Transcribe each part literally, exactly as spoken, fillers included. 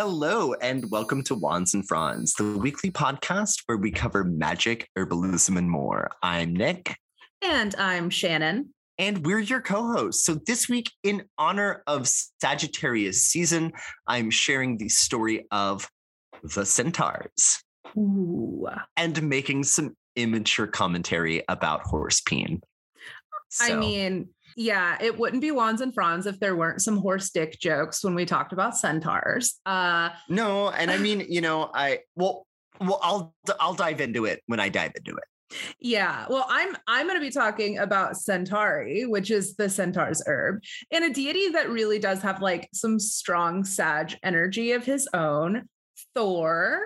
Hello, and welcome to Wands and Fronds, the weekly podcast where we cover magic, herbalism, and more. I'm Nick. And I'm Shannon. And we're your co-hosts. So this week, in honor of Sagittarius season, I'm sharing the story of the centaurs. Ooh. And making some immature commentary about horse peen. So. I mean, yeah, it wouldn't be Wands and Fronds if there weren't some horse dick jokes when we talked about centaurs. Uh, no, and I mean, you know, I well, well, I'll I'll dive into it when I dive into it. Yeah, well, I'm I'm going to be talking about Centauri, which is the centaur's herb, and a deity that really does have like some strong Sag energy of his own, Thor.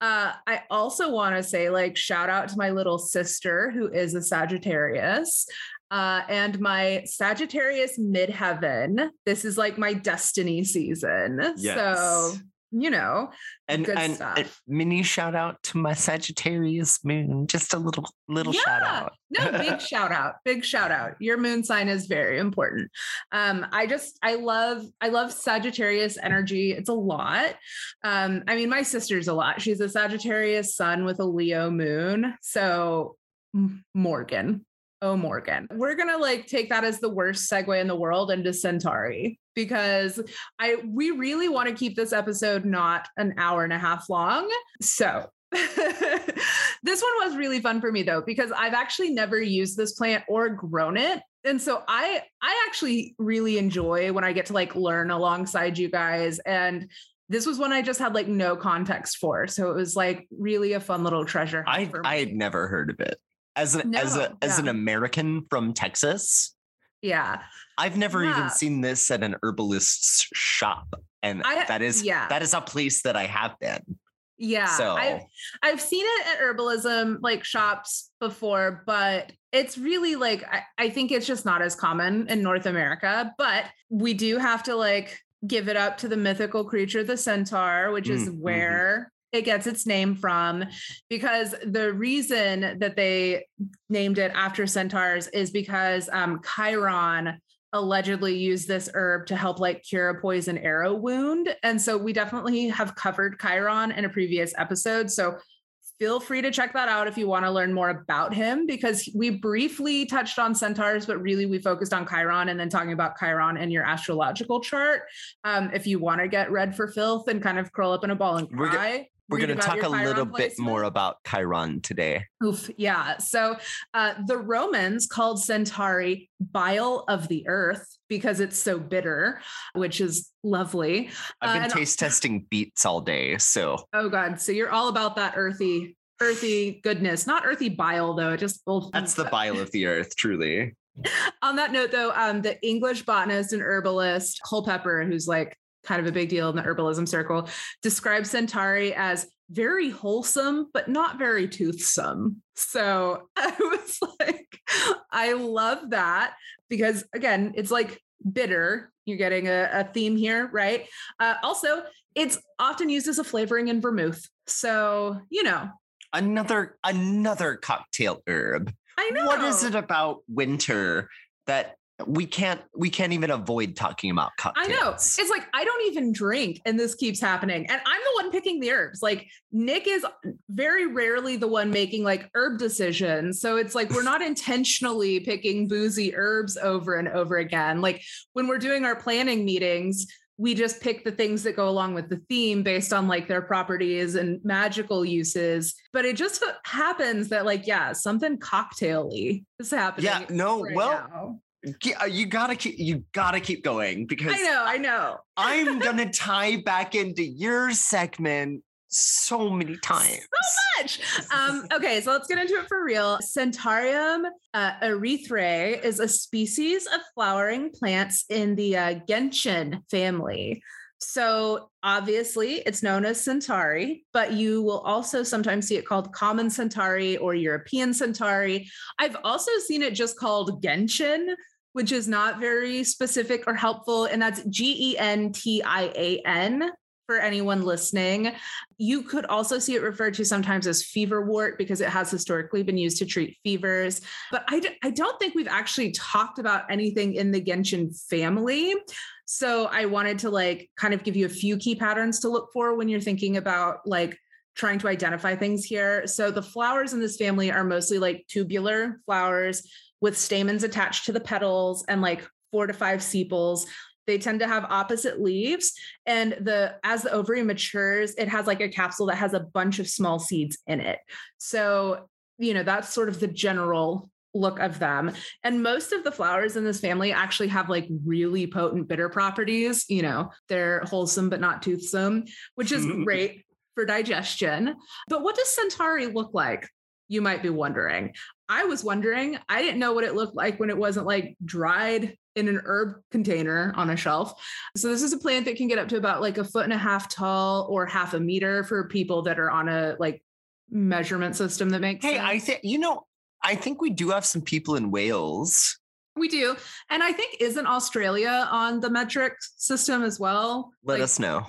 Uh, I also want to say, like, shout out to my little sister who is a Sagittarius. Uh, and my Sagittarius midheaven. This is like my destiny season. Yes. So, you know, and, good and, stuff. And mini shout out to my Sagittarius moon. Just a little, little yeah. shout out. No, big shout out. Big shout out. Your moon sign is very important. Um, I just, I love, I love Sagittarius energy. It's a lot. Um, I mean, my sister's a lot. She's a Sagittarius sun with a Leo moon. So Morgan. Oh, Morgan. We're going to like take that as the worst segue in the world into Centauri, because I we really want to keep this episode not an hour and a half long. So this one was really fun for me, though, because I've actually never used this plant or grown it. And so I I actually really enjoy when I get to like learn alongside you guys. And this was one I just had like no context for. So it was like really a fun little treasure hunt I, for me. I had never heard of it. As an no, as a yeah. as an American from Texas, yeah, I've never yeah. even seen this at an herbalist's shop, and I, that is yeah. that is a place that I have been. Yeah, so I've, I've seen it at herbalism like shops before, but it's really like I, I think it's just not as common in North America. But we do have to like give it up to the mythical creature, the centaur, which mm, is where. Mm-hmm. It gets its name from, because the reason that they named it after centaurs is because um, Chiron allegedly used this herb to help like cure a poison arrow wound. And so we definitely have covered Chiron in a previous episode. So feel free to check that out if you want to learn more about him, because we briefly touched on centaurs, but really we focused on Chiron and then talking about Chiron and your astrological chart. Um, if you want to get red for filth and kind of curl up in a ball and cry. We're going to talk a little bit more about Chiron today. Oof, yeah. So uh, the Romans called Centauri bile of the earth because it's so bitter, which is lovely. I've been uh, taste testing beets all day, so. Oh God, so you're all about that earthy, earthy goodness. Not earthy bile though, just old. That's the bile of the earth, truly. On that note though, um, the English botanist and herbalist Culpepper, who's like, kind of a big deal in the herbalism circle, describes Centauri as very wholesome, but not very toothsome. So I was like, I love that, because again, it's like bitter. You're getting a, a theme here, right? Uh, also, it's often used as a flavoring in vermouth. So, you know. Another, another cocktail herb. I know. What is it about winter that We can't we can't even avoid talking about cocktails? I know. It's like, I don't even drink and this keeps happening. And I'm the one picking the herbs. Like Nick is very rarely the one making like herb decisions. So it's like, we're not intentionally picking boozy herbs over and over again. Like when we're doing our planning meetings, we just pick the things that go along with the theme based on like their properties and magical uses. But it just happens that like, yeah, something cocktail-y is happening. Yeah, no, right well. Now. You gotta keep you gotta keep going, because I know I know I'm gonna tie back into your segment so many times. So much. Um, okay, so let's get into it for real. Centaurium uh, erythraea is a species of flowering plants in the uh, gentian family. So obviously it's known as Centauri, but you will also sometimes see it called common Centauri or European Centauri. I've also seen it just called Gentian, which is not very specific or helpful. And that's G E N T I A N for anyone listening. You could also see it referred to sometimes as feverwort, because it has historically been used to treat fevers. But I, d- I don't think we've actually talked about anything in the Gentian family. So I wanted to like kind of give you a few key patterns to look for when you're thinking about like trying to identify things here. So the flowers in this family are mostly like tubular flowers with stamens attached to the petals and like four to five sepals. They tend to have opposite leaves, and the as the ovary matures, it has like a capsule that has a bunch of small seeds in it. So, you know, that's sort of the general look of them. And most of the flowers in this family actually have like really potent bitter properties. You know, they're wholesome but not toothsome, which is great for digestion. But what does Centauri look like? You might be wondering. I was wondering. I didn't know what it looked like when it wasn't like dried in an herb container on a shelf. So this is a plant that can get up to about like a foot and a half tall or half a meter for people that are on a like measurement system that makes hey, sense. I think, you know, I think we do have some people in Wales. We do. And I think isn't Australia on the metric system as well? Let like, us know.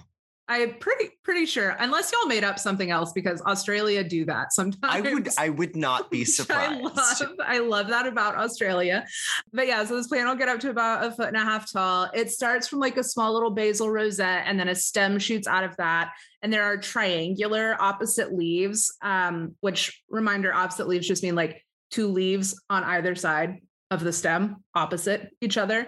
I'm pretty, pretty sure, unless y'all made up something else, because Australia do that sometimes. I would, I would not be surprised. I love, I love that about Australia. But yeah, so this plant will get up to about a foot and a half tall. It starts from like a small little basal rosette, and then a stem shoots out of that. And there are triangular opposite leaves, um, which reminder, opposite leaves just mean like two leaves on either side of the stem opposite each other.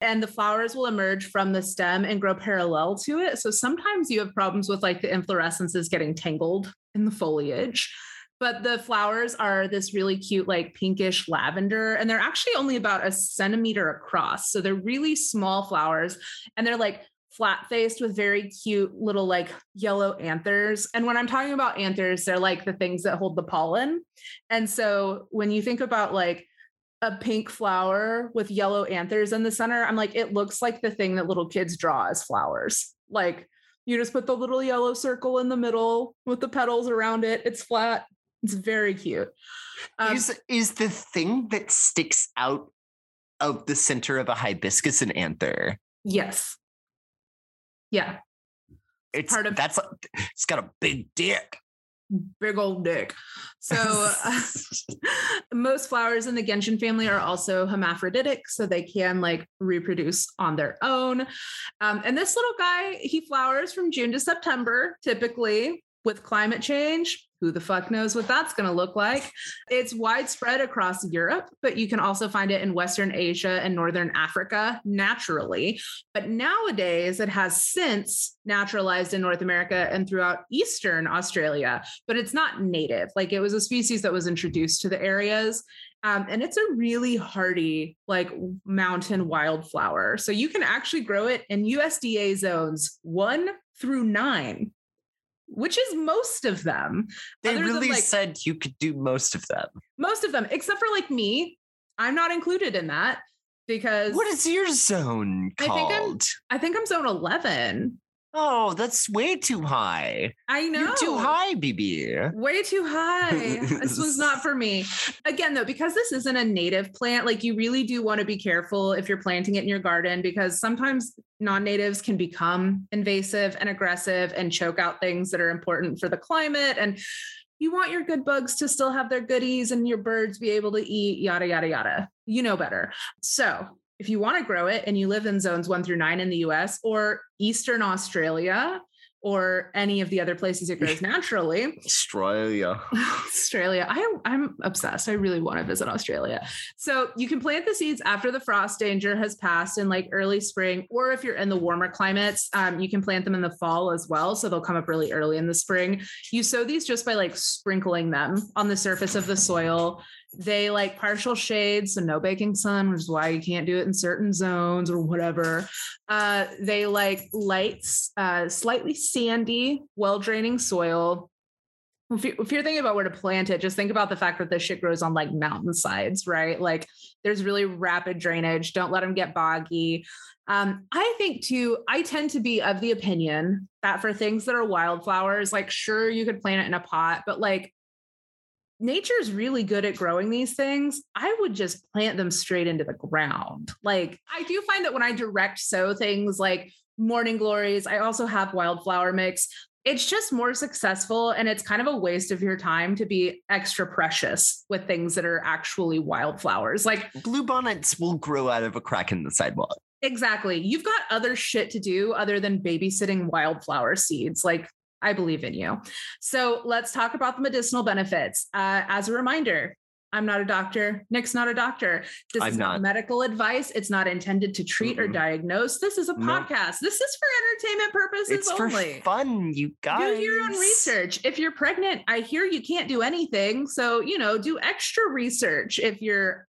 And the flowers will emerge from the stem and grow parallel to it. So sometimes you have problems with like the inflorescences getting tangled in the foliage, but the flowers are this really cute, like pinkish lavender, and they're actually only about a centimeter across. So they're really small flowers, and they're like flat faced with very cute little like yellow anthers. And when I'm talking about anthers, they're like the things that hold the pollen. And so when you think about like a pink flower with yellow anthers in the center, I'm like, it looks like the thing that little kids draw as flowers. Like you just put the little yellow circle in the middle with the petals around it. It's flat. It's very cute. Um, is, is the thing that sticks out of the center of a hibiscus an anther? Yes. Yeah. It's part of that's, it's got a big dick. Big old dick. So uh, most flowers in the gentian family are also hermaphroditic, so they can like reproduce on their own. Um, and this little guy, he flowers from June to September, typically. With climate change, who the fuck knows what that's going to look like. It's widespread across Europe, but you can also find it in Western Asia and Northern Africa naturally. But nowadays it has since naturalized in North America and throughout Eastern Australia, but it's not native. Like it was a species that was introduced to the areas. Um, and it's a really hardy, like mountain wildflower. So you can actually grow it in U S D A zones one through nine. Which is most of them. They Other really than, like, said you could do most of them. Most of them, except for like me. I'm not included in that because... What is your zone I called? Think I'm, I think I'm zone eleven. Oh, that's way too high. I know. You're too high, B B. Way too high. This was not for me. Again, though, because this isn't a native plant, like you really do want to be careful if you're planting it in your garden, because sometimes non-natives can become invasive and aggressive and choke out things that are important for the climate. And you want your good bugs to still have their goodies and your birds be able to eat, yada, yada, yada. You know better. So... if you want to grow it and you live in zones one through nine in the U S or Eastern Australia or any of the other places it grows naturally. Australia. Australia. I, I'm obsessed. I really want to visit Australia. So you can plant the seeds after the frost danger has passed in like early spring, or if you're in the warmer climates, um, you can plant them in the fall as well. So they'll come up really early in the spring. You sow these just by like sprinkling them on the surface of the soil. They like partial shade, so no baking sun, which is why you can't do it in certain zones or whatever. Uh, they like light, uh, slightly sandy, well-draining soil. If you're thinking about where to plant it, just think about the fact that this shit grows on like mountainsides, right? Like there's really rapid drainage. Don't let them get boggy. Um, I think too, I tend to be of the opinion that for things that are wildflowers, like sure, you could plant it in a pot, but like nature's really good at growing these things. I would just plant them straight into the ground. Like I do find that when I direct sow things like morning glories, I also have wildflower mix. It's just more successful, and it's kind of a waste of your time to be extra precious with things that are actually wildflowers. Like bluebonnets will grow out of a crack in the sidewalk. Exactly. You've got other shit to do other than babysitting wildflower seeds. Like, I believe in you. So let's talk about the medicinal benefits. Uh, as a reminder, I'm not a doctor. Nick's not a doctor. This I'm is not medical advice. It's not intended to treat mm-hmm. or diagnose. This is a podcast. No. This is for entertainment purposes it's only. It's for fun, you guys. Do your own research. If you're pregnant, I hear you can't do anything. So, you know, do extra research if you're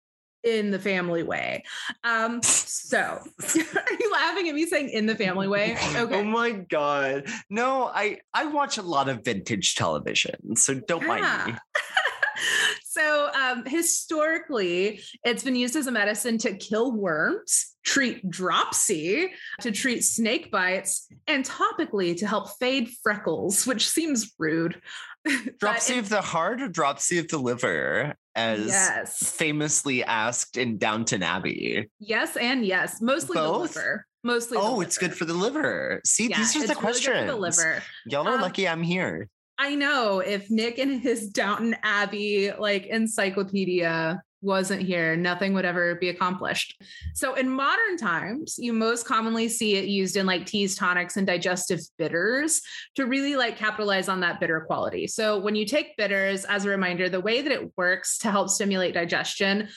in the family way. Um, so are you laughing at me saying in the family way? Okay. Oh my God. No, I, I watch a lot of vintage television, so don't yeah. mind me. So um, historically, it's been used as a medicine to kill worms, treat dropsy, to treat snake bites, and topically to help fade freckles, which seems rude. Dropsy of the heart or dropsy of the liver, as yes. famously asked in Downton Abbey. Yes and yes, mostly Both? the liver. Mostly Oh, liver. It's good for the liver. See, yeah, these are the questions. Really good for the liver. Y'all are um, lucky I'm here. I know if Nick and his Downton Abbey like encyclopedia wasn't here, nothing would ever be accomplished. So in modern times, you most commonly see it used in like teas, tonics, and digestive bitters to really like capitalize on that bitter quality. So when you take bitters, as a reminder, the way that it works to help stimulate digestion,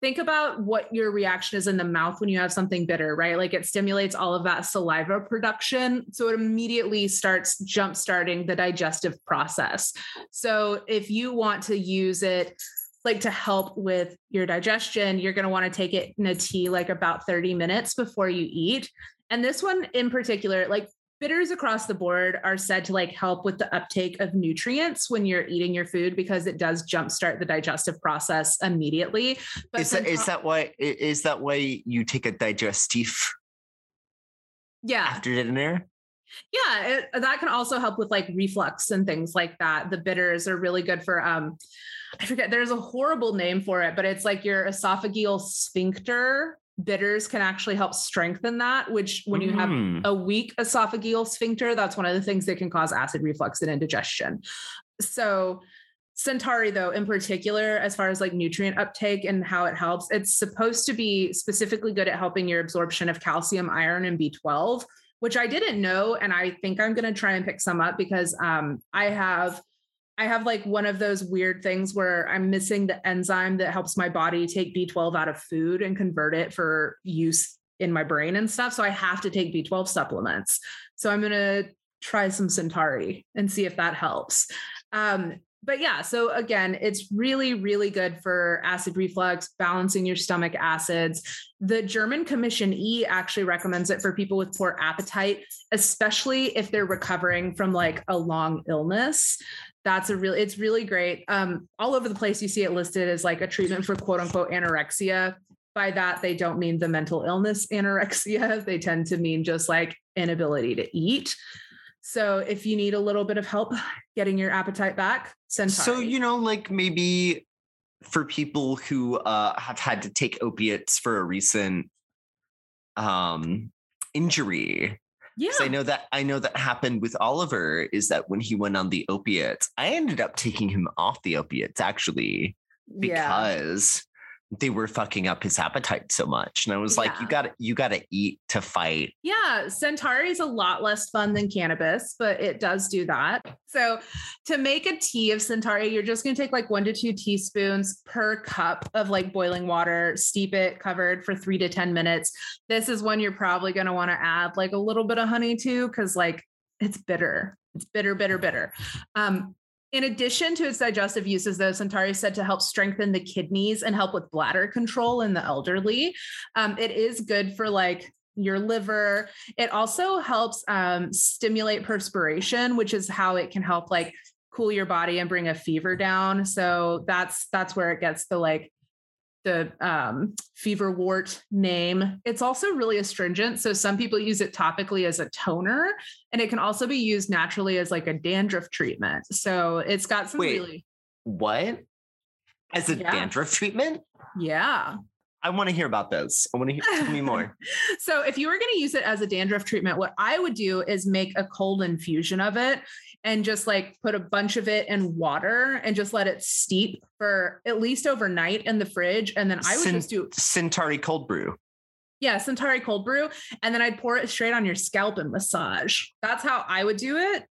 think about what your reaction is in the mouth when you have something bitter, right? Like it stimulates all of that saliva production. So it immediately starts jump-starting the digestive process. So if you want to use it like to help with your digestion, you're going to want to take it in a tea, like about thirty minutes before you eat. And this one in particular, like bitters across the board are said to like help with the uptake of nutrients when you're eating your food because it does jumpstart the digestive process immediately. But is that, is that why is that why you take a digestif? Yeah. After dinner? Yeah, it, that can also help with like reflux and things like that. The bitters are really good for um I forget, there's a horrible name for it, but it's like your esophageal sphincter. Bitters can actually help strengthen that, which when you mm. have a weak esophageal sphincter, that's one of the things that can cause acid reflux and indigestion. So Centauri, though, in particular, as far as like nutrient uptake and how it helps, it's supposed to be specifically good at helping your absorption of calcium, iron, and B twelve, which I didn't know. And I think I'm going to try and pick some up because um, I have... I have like one of those weird things where I'm missing the enzyme that helps my body take B twelve out of food and convert it for use in my brain and stuff. So I have to take B twelve supplements. So I'm going to try some Centauri and see if that helps. Um, but yeah, so again, it's really, really good for acid reflux, balancing your stomach acids. The German Commission E actually recommends it for people with poor appetite, especially if they're recovering from like a long illness. That's a real, it's really great. Um, all over the place, you see it listed as like a treatment for quote unquote anorexia. By that, they don't mean the mental illness anorexia. They tend to mean just like inability to eat. So if you need a little bit of help getting your appetite back, Centauri. So, you know, like maybe for people who uh, have had to take opiates for a recent um, injury. Yeah. I know that I know that happened with Oliver is that when he went on the opiates, I ended up taking him off the opiates actually because yeah. they were fucking up his appetite so much. And I was yeah. like, you gotta you gotta eat to fight. Yeah, Centauri is a lot less fun than cannabis, but it does do that. So to make a tea of Centauri, you're just gonna take like one to two teaspoons per cup of like boiling water, steep it covered for three to ten minutes. This is one you're probably gonna want to add like a little bit of honey to, because like it's bitter. It's bitter, bitter, bitter. Um, in addition to its digestive uses, though, Centauri is said to help strengthen the kidneys and help with bladder control in the elderly. Um, it is good for like your liver. It also helps um, stimulate perspiration, which is how it can help like cool your body and bring a fever down. So that's, that's where it gets the, like the um, fever wart name. It's also really astringent. So some people use it topically as a toner, and it can also be used naturally as like a dandruff treatment. So it's got some Wait, really. What? As a yeah. dandruff treatment? Yeah. I want to hear about this. I want to hear tell me more. So if you were going to use it as a dandruff treatment, what I would do is make a cold infusion of it and just like put a bunch of it in water and just let it steep for at least overnight in the fridge. And then I would Cent- just do Centauri cold brew. Yeah, Centauri cold brew. And then I'd pour it straight on your scalp and massage. That's how I would do it,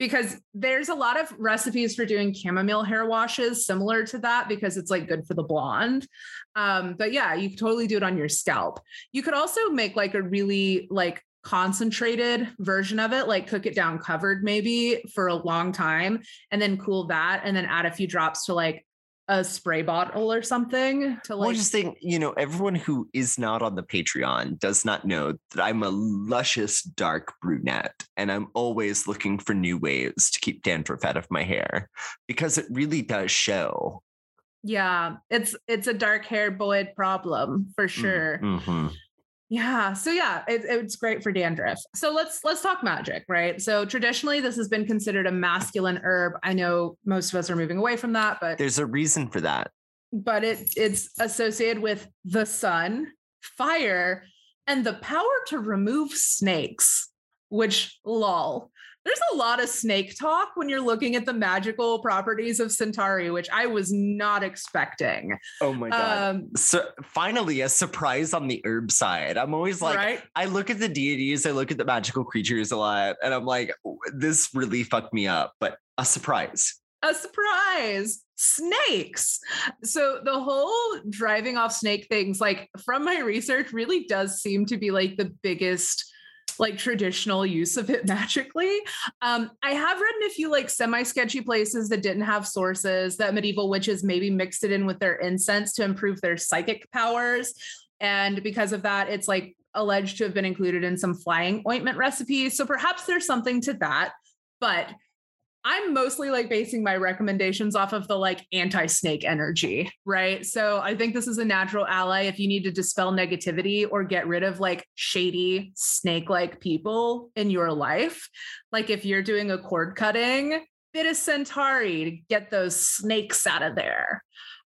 because there's a lot of recipes for doing chamomile hair washes similar to that, because it's like good for the blonde. Um, but yeah, you could totally do it on your scalp. You could also make like a really like concentrated version of it, like cook it down covered maybe for a long time and then cool that and then add a few drops to like a spray bottle or something to like. Well, I just think, you know, everyone who is not on the Patreon does not know that I'm a luscious dark brunette and I'm always looking for new ways to keep dandruff out of my hair because it really does show. Yeah, it's it's a dark hair boy problem for sure. Mm-hmm. Yeah. So yeah, it, it's great for dandruff. So let's, let's talk magic, right? So traditionally this has been considered a masculine herb. I know most of us are moving away from that, but there's a reason for that. But it it's associated with the sun, fire, and the power to remove snakes, which lol. There's a lot of snake talk when you're looking at the magical properties of Centauri, which I was not expecting. Oh my God. Um, so finally, a surprise on the herb side. I'm always like, right? I look at the deities, I look at the magical creatures a lot, and I'm like, this really fucked me up, but a surprise. A surprise. Snakes. So the whole driving off snake things, like from my research, really does seem to be like the biggest like traditional use of it magically. Um, I have read in a few like semi-sketchy places that didn't have sources that medieval witches maybe mixed it in with their incense to improve their psychic powers. And because of that, it's like alleged to have been included in some flying ointment recipes. So perhaps there's something to that, but I'm mostly like basing my recommendations off of the like anti-snake energy, right? So I think this is a natural ally if you need to dispel negativity or get rid of like shady snake-like people in your life. Like if you're doing a cord cutting, bit of Centauri to get those snakes out of there.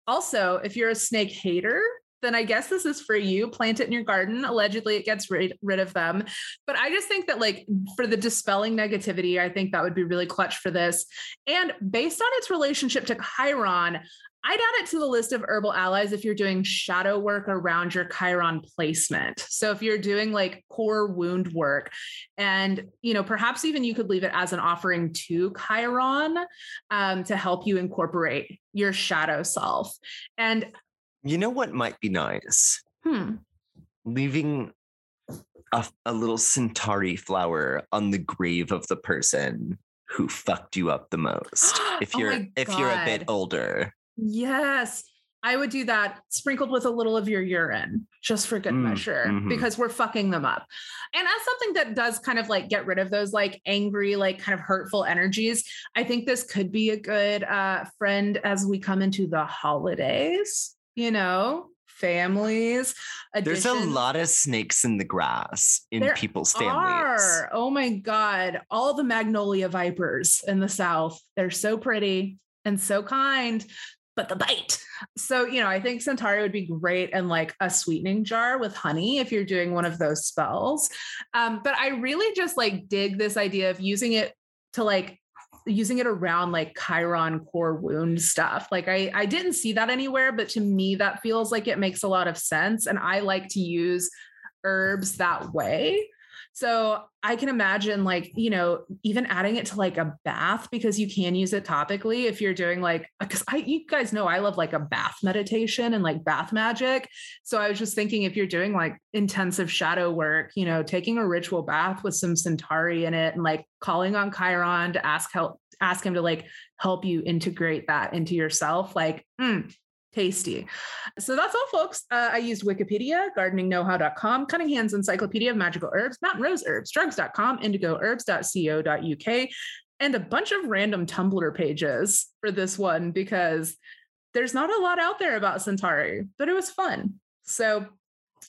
Also, if you're a snake hater, then I guess this is for you. Plant it in your garden. Allegedly, it gets rid, rid of them. But I just think that like for the dispelling negativity, I think that would be really clutch for this. And based on its relationship to Chiron, I'd add it to the list of herbal allies if you're doing shadow work around your Chiron placement. So if you're doing like core wound work and, you know, perhaps even you could leave it as an offering to Chiron um, to help you incorporate your shadow self. And you know what might be nice? Hmm. Leaving a, a little Centauri flower on the grave of the person who fucked you up the most. If you're oh if you're a bit older. Yes, I would do that, sprinkled with a little of your urine, just for good mm, measure, mm-hmm. because we're fucking them up. And as something that does kind of like get rid of those like angry, like kind of hurtful energies, I think this could be a good uh, friend as we come into the holidays. You know, families. Additions. There's a lot of snakes in the grass in there people's families. Are. Oh my God. All the magnolia vipers in the South. They're so pretty and so kind, but the bite. So, you know, I think Centauri would be great in like a sweetening jar with honey if you're doing one of those spells. Um, but I really just like dig this idea of using it to like using it around like Chiron core wound stuff. Like I, I didn't see that anywhere, but to me that feels like it makes a lot of sense. And I like to use herbs that way. So I can imagine like, you know, even adding it to like a bath, because you can use it topically if you're doing like, because I, you guys know, I love like a bath meditation and like bath magic. So I was just thinking if you're doing like intensive shadow work, you know, taking a ritual bath with some Centauri in it and like calling on Chiron to ask help, ask him to like help you integrate that into yourself. Like, mm. Tasty. So that's all, folks. Uh, I used Wikipedia, gardening know how dot com, Cunningham's Encyclopedia of Magical Herbs, Mountain Rose Herbs, drugs dot com, indigo herbs dot co dot u k, and a bunch of random Tumblr pages for this one because there's not a lot out there about Centauri, but it was fun. So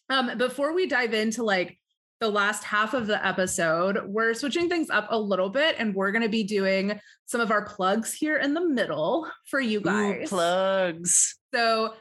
um, before we dive into like the last half of the episode, we're switching things up a little bit and we're going to be doing some of our plugs here in the middle for you guys. Ooh, plugs. So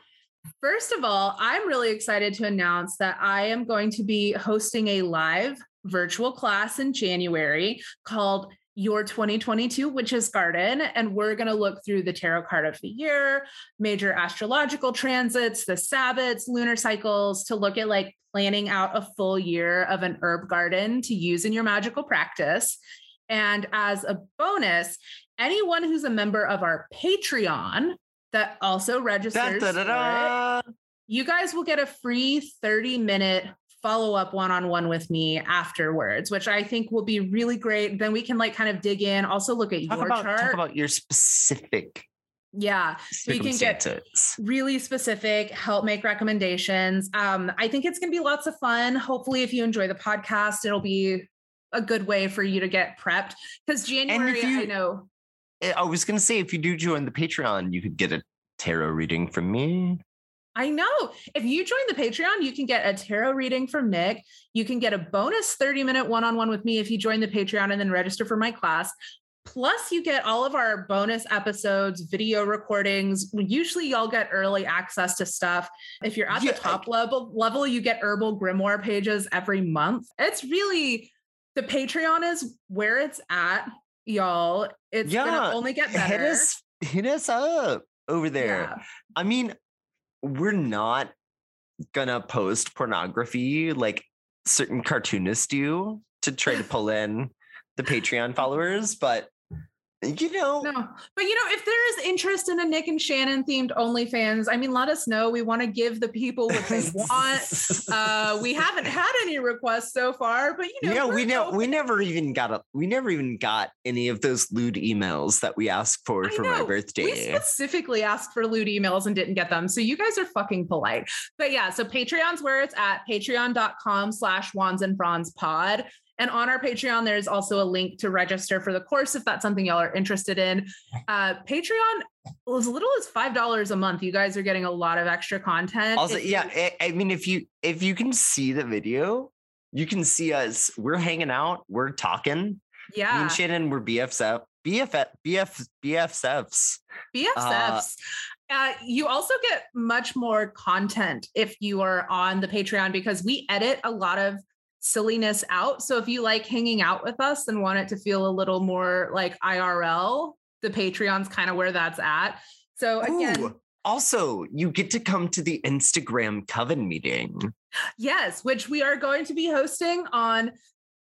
first of all, I'm really excited to announce that I am going to be hosting a live virtual class in January called your twenty twenty-two Witch's Garden, and we're going to look through the tarot card of the year, major astrological transits, the sabbats, lunar cycles, to look at like planning out a full year of an herb garden to use in your magical practice. And as a bonus, anyone who's a member of our Patreon that also registers, da, da, da, da. It, you guys will get a free thirty minute follow-up one-on-one with me afterwards, which I think will be really great. Then we can like kind of dig in, also look at talk your about, chart. Talk about your specific Yeah, so you can get really specific, help make recommendations. Um, I think it's going to be lots of fun. Hopefully, if you enjoy the podcast, it'll be a good way for you to get prepped. Because January, you, I know. I was going to say, if you do join the Patreon, you could get a tarot reading from me. I know. If you join the Patreon, you can get a tarot reading from Nick. You can get a bonus thirty minute one-on-one with me if you join the Patreon and then register for my class. Plus, you get all of our bonus episodes, video recordings. Usually y'all get early access to stuff. If you're at yeah. the top level, level, you get herbal grimoire pages every month. It's really, the Patreon is where it's at, y'all. It's yeah. going to only get better. Hit us, hit us up over there. Yeah. I mean, we're not gonna post pornography like certain cartoonists do to try to pull in the Patreon followers, but you know, no. But you know, if there is interest in a Nick and Shannon themed OnlyFans, I mean, let us know. We want to give the people what they want. Uh, we haven't had any requests so far, but you know, yeah, we know, we never even got a, we never even got any of those lewd emails that we asked for I for know. my birthday. We specifically asked for lewd emails and didn't get them. So you guys are fucking polite. But yeah, so Patreon's where it's at. Patreon dot com slash Wands and Fronds pod. And on our Patreon, there's also a link to register for the course if that's something y'all are interested in. Uh, Patreon, as little as five dollars a month, you guys are getting a lot of extra content. Also, if yeah, you- I mean, if you if you can see the video, you can see us. We're hanging out. We're talking. Yeah. Me and Shannon, we're B F F, B F F, B F F, BFFs. BFFs. Uh, Uh, you also get much more content if you are on the Patreon because we edit a lot of silliness out. So if you like hanging out with us and want it to feel a little more like I R L, the Patreon's kind of where that's at. So again, ooh, also you get to come to the Instagram Coven meeting. Yes, which we are going to be hosting on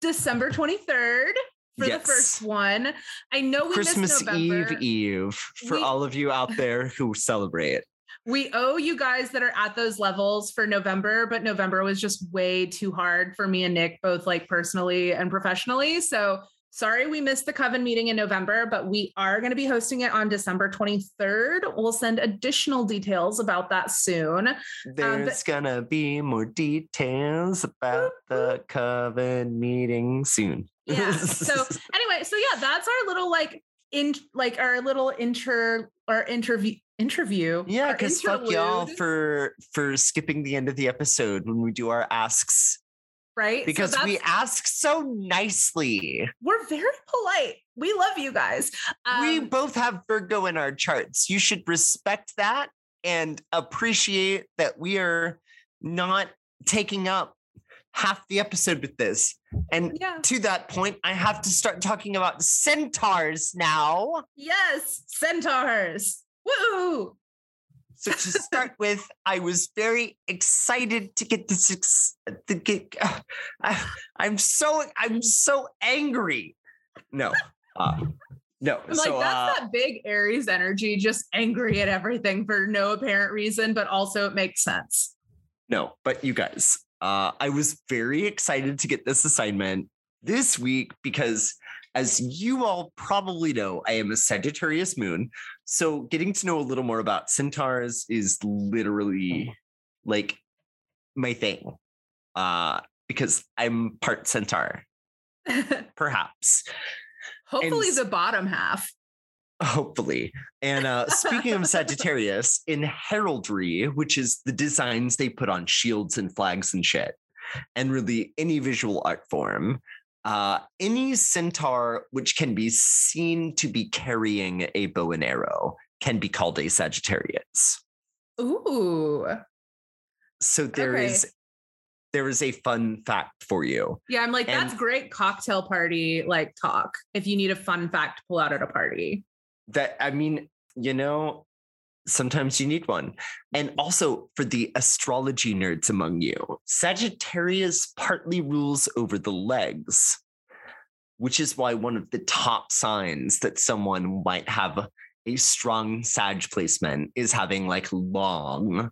December twenty-third for yes. the first one. I know we Christmas missed November. Eve Eve for we- all of you out there who celebrate. We owe you guys that are at those levels for November, but November was just way too hard for me and Nick, both like personally and professionally. So sorry we missed the Coven meeting in November, but we are going to be hosting it on December twenty-third. We'll send additional details about that soon. There's um, going to be more details about the Coven meeting soon. Yeah. So anyway, so yeah, that's our little like in like our little inter our interview interview yeah because fuck y'all for for skipping the end of the episode when we do our asks, right? Because so we ask so nicely. We're very polite. We love you guys. Um, we both have Virgo in our charts. You should respect that and appreciate that we are not taking up half the episode with this. And yeah. to that point, I have to start talking about centaurs now. Yes, centaurs. Woo! So to start with, I was very excited to get this. Ex- to get, uh, I, I'm so I'm so angry. No, uh, no. I'm so, like that's uh, that big Aries energy, just angry at everything for no apparent reason, but also it makes sense. No, but you guys, uh, I was very excited to get this assignment this week because, as you all probably know, I am a Sagittarius moon. So getting to know a little more about centaurs is literally like my thing, uh, because I'm part centaur, perhaps. Hopefully and, the bottom half. Hopefully. And uh, speaking of Sagittarius, in heraldry, which is the designs they put on shields and flags and shit, and really any visual art form, Uh, any centaur which can be seen to be carrying a bow and arrow can be called a Sagittarius. Ooh. So there okay. is there is a fun fact for you. Yeah, I'm like, and that's great cocktail party, like, talk. If you need a fun fact to pull out at a party. That, I mean, you know, sometimes you need one. And also for the astrology nerds among you, Sagittarius partly rules over the legs, which is why one of the top signs that someone might have a strong Sag placement is having like long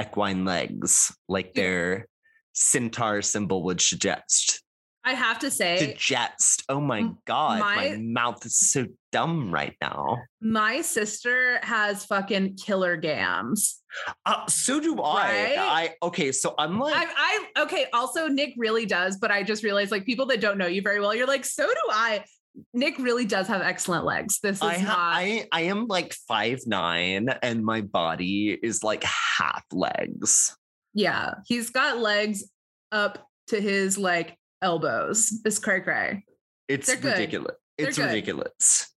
equine legs, like their centaur symbol would suggest. I have to say, suggest. Oh my God, my, my mouth is so dumb right now. My sister has fucking killer gams. Uh, so do I. Right? I okay, so I'm like, I, I okay. Also, Nick really does, but I just realized, like, people that don't know you very well, you're like, so do I. Nick really does have excellent legs. This is I ha- not. I I am like five nine, and my body is like half legs. Yeah, he's got legs up to his like elbows. It's cray cray. It's ridiculous. It's ridiculous.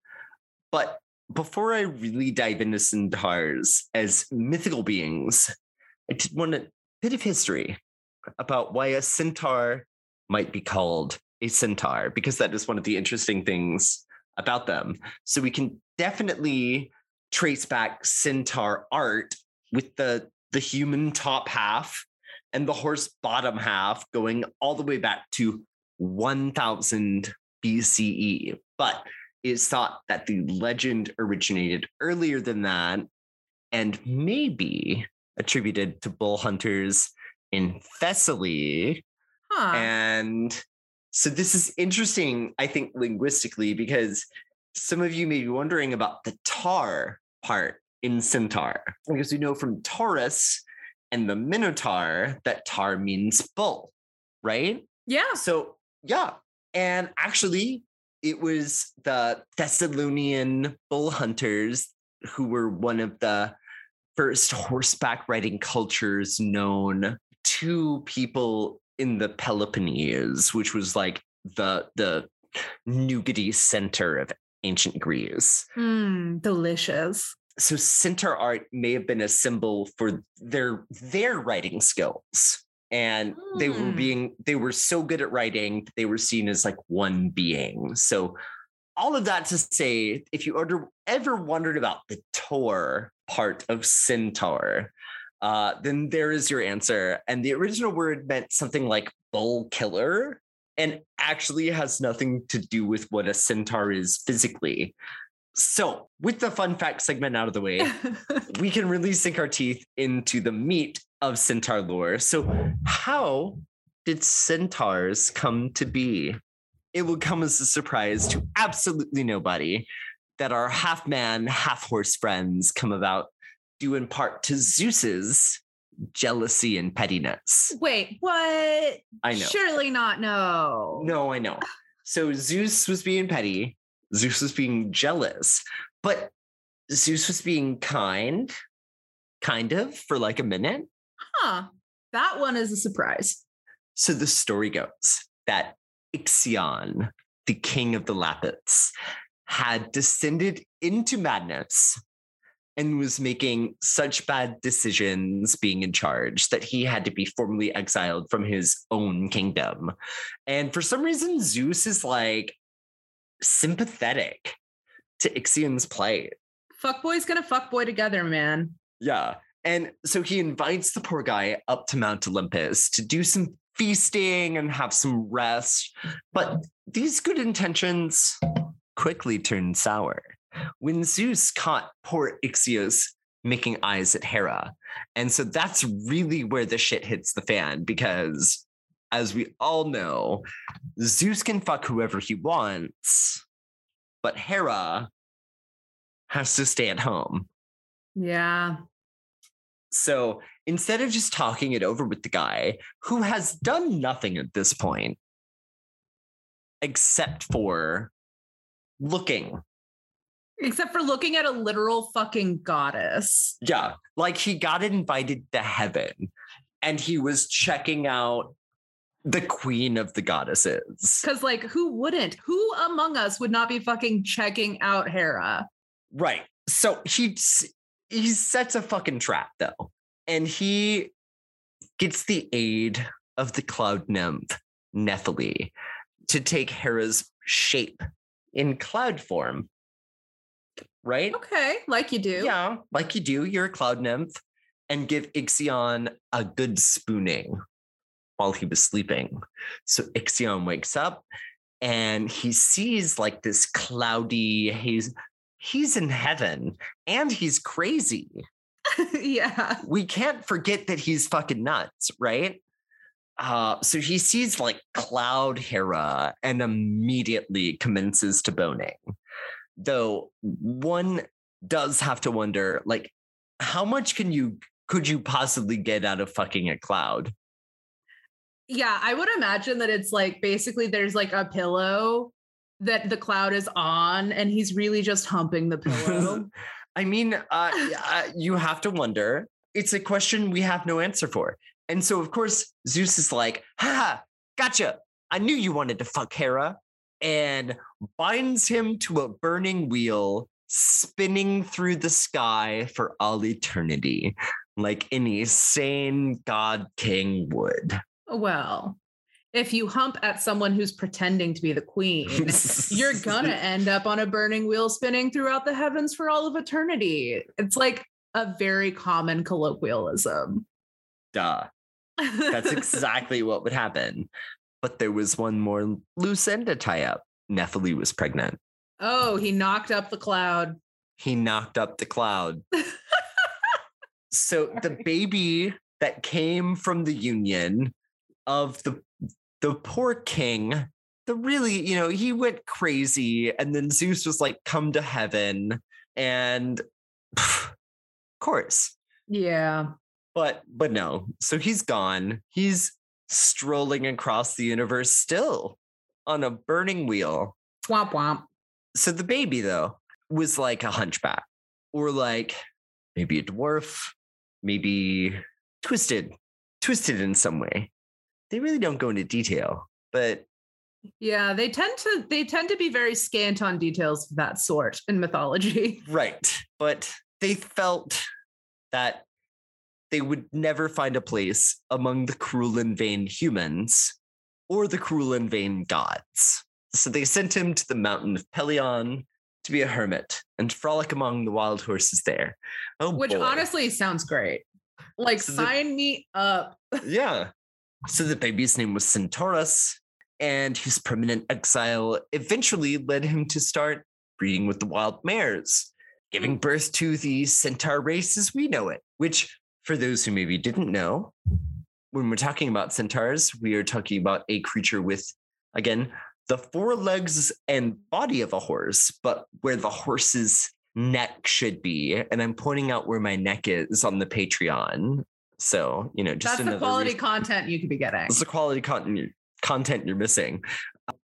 But before I really dive into centaurs as mythical beings, I did want a bit of history about why a centaur might be called a centaur, because that is one of the interesting things about them. So we can definitely trace back centaur art with the the human top half and the horse bottom half going all the way back to one thousand B C E. But it's thought that the legend originated earlier than that and maybe attributed to bull hunters in Thessaly. Huh. And so this is interesting, I think, linguistically, because some of you may be wondering about the tar part in centaur, because we know from Taurus and the Minotaur that tar means bull, right? Yeah. So, yeah. And actually, it was the Thessalonian bull hunters who were one of the first horseback riding cultures known to people in the Peloponnese, which was like the, the nougaty center of ancient Greece. Mm, delicious. So centaur art may have been a symbol for their their writing skills. And mm. they were being they were so good at writing, they were seen as like one being. So all of that to say, if you ever, ever wondered about the tor part of centaur, uh, then there is your answer. And the original word meant something like bull killer, and actually has nothing to do with what a centaur is physically. So with the fun fact segment out of the way, we can really sink our teeth into the meat of centaur lore. So how did centaurs come to be? It will come as a surprise to absolutely nobody that our half man, half horse friends come about due in part to Zeus's jealousy and pettiness. Wait, what? I know. Surely not. No. No, I know. So Zeus was being petty. Zeus was being jealous, but Zeus was being kind, kind of, for like a minute. Huh. That one is a surprise. So the story goes that Ixion, the king of the Lapiths, had descended into madness and was making such bad decisions being in charge that he had to be formally exiled from his own kingdom. And for some reason, Zeus is like sympathetic to Ixion's plight. Fuckboy's gonna fuckboy together, man. Yeah. And so he invites the poor guy up to Mount Olympus to do some feasting and have some rest. But these good intentions quickly turned sour when Zeus caught poor Ixios making eyes at Hera. And so that's really where the shit hits the fan, because as we all know, Zeus can fuck whoever he wants, but Hera has to stay at home. Yeah. So instead of just talking it over with the guy, who has done nothing at this point, except for looking. Except for looking at a literal fucking goddess. Yeah. Like, he got invited to heaven, and he was checking out the queen of the goddesses. Because, like, who wouldn't? Who among us would not be fucking checking out Hera? Right. So he, he sets a fucking trap, though. And he gets the aid of the cloud nymph, Nephele, to take Hera's shape in cloud form. Right? Okay, like you do. Yeah, like you do. You're a cloud nymph. And give Ixion a good spooning while he was sleeping. So Ixion wakes up and he sees like this cloudy haze. He's in heaven and he's crazy. Yeah. We can't forget that he's fucking nuts, right? Uh, so he sees like Cloud Hera and immediately commences to boning. Though one does have to wonder, like, how much can you could you possibly get out of fucking a cloud? Yeah, I would imagine that it's like basically there's like a pillow that the cloud is on and he's really just humping the pillow. I mean, uh, uh, you have to wonder. It's a question we have no answer for. And so, of course, Zeus is like, ha, gotcha. I knew you wanted to fuck Hera, and binds him to a burning wheel spinning through the sky for all eternity, like any sane god king would. Well, if you hump at someone who's pretending to be the queen, you're gonna end up on a burning wheel spinning throughout the heavens for all of eternity. It's like a very common colloquialism. Duh. That's exactly what would happen. But there was one more loose end to tie up. Nephele was pregnant. Oh, he knocked up the cloud. He knocked up the cloud. So Sorry. The baby that came from the union of the the poor king, the really, you know, he went crazy. And then Zeus was like, come to heaven. And pff, of course. Yeah. But but no. So he's gone. He's strolling across the universe still on a burning wheel. Womp womp. So the baby, though, was like a hunchback or like maybe a dwarf, maybe twisted, twisted in some way. They really don't go into detail, but. Yeah, they tend to they tend to be very scant on details of that sort in mythology. Right. But they felt that they would never find a place among the cruel and vain humans or the cruel and vain gods. So they sent him to the mountain of Pelion to be a hermit and frolic among the wild horses there. Oh, Which boy. honestly sounds great. Like, so sign the, me up. Yeah. So the baby's name was Centaurus, and his permanent exile eventually led him to start breeding with the wild mares, giving birth to the centaur race as we know it, which, for those who maybe didn't know, when we're talking about centaurs, we are talking about a creature with, again, the four legs and body of a horse, but where the horse's neck should be. And I'm pointing out where my neck is on the Patreon. So, you know, just That's another the quality reason. content you could be getting. That's the quality content content you're missing.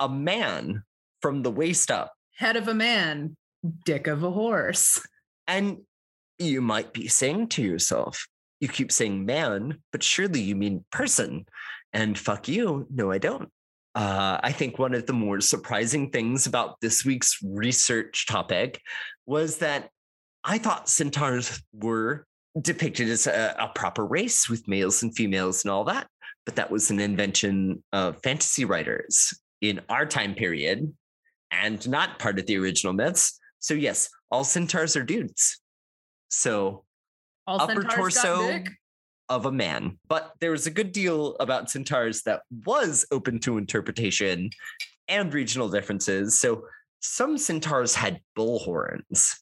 A man from the waist up. Head of a man, dick of a horse. And you might be saying to yourself, you keep saying man, but surely you mean person. And fuck you. No, I don't. Uh, I think one of the more surprising things about this week's research topic was that I thought centaurs were depicted as a, a proper race with males and females and all that, but that was an invention of fantasy writers in our time period and not part of the original myths. So yes, all centaurs are dudes. So all upper torso of a man. But there was a good deal about centaurs that was open to interpretation and regional differences. So some centaurs had bull horns,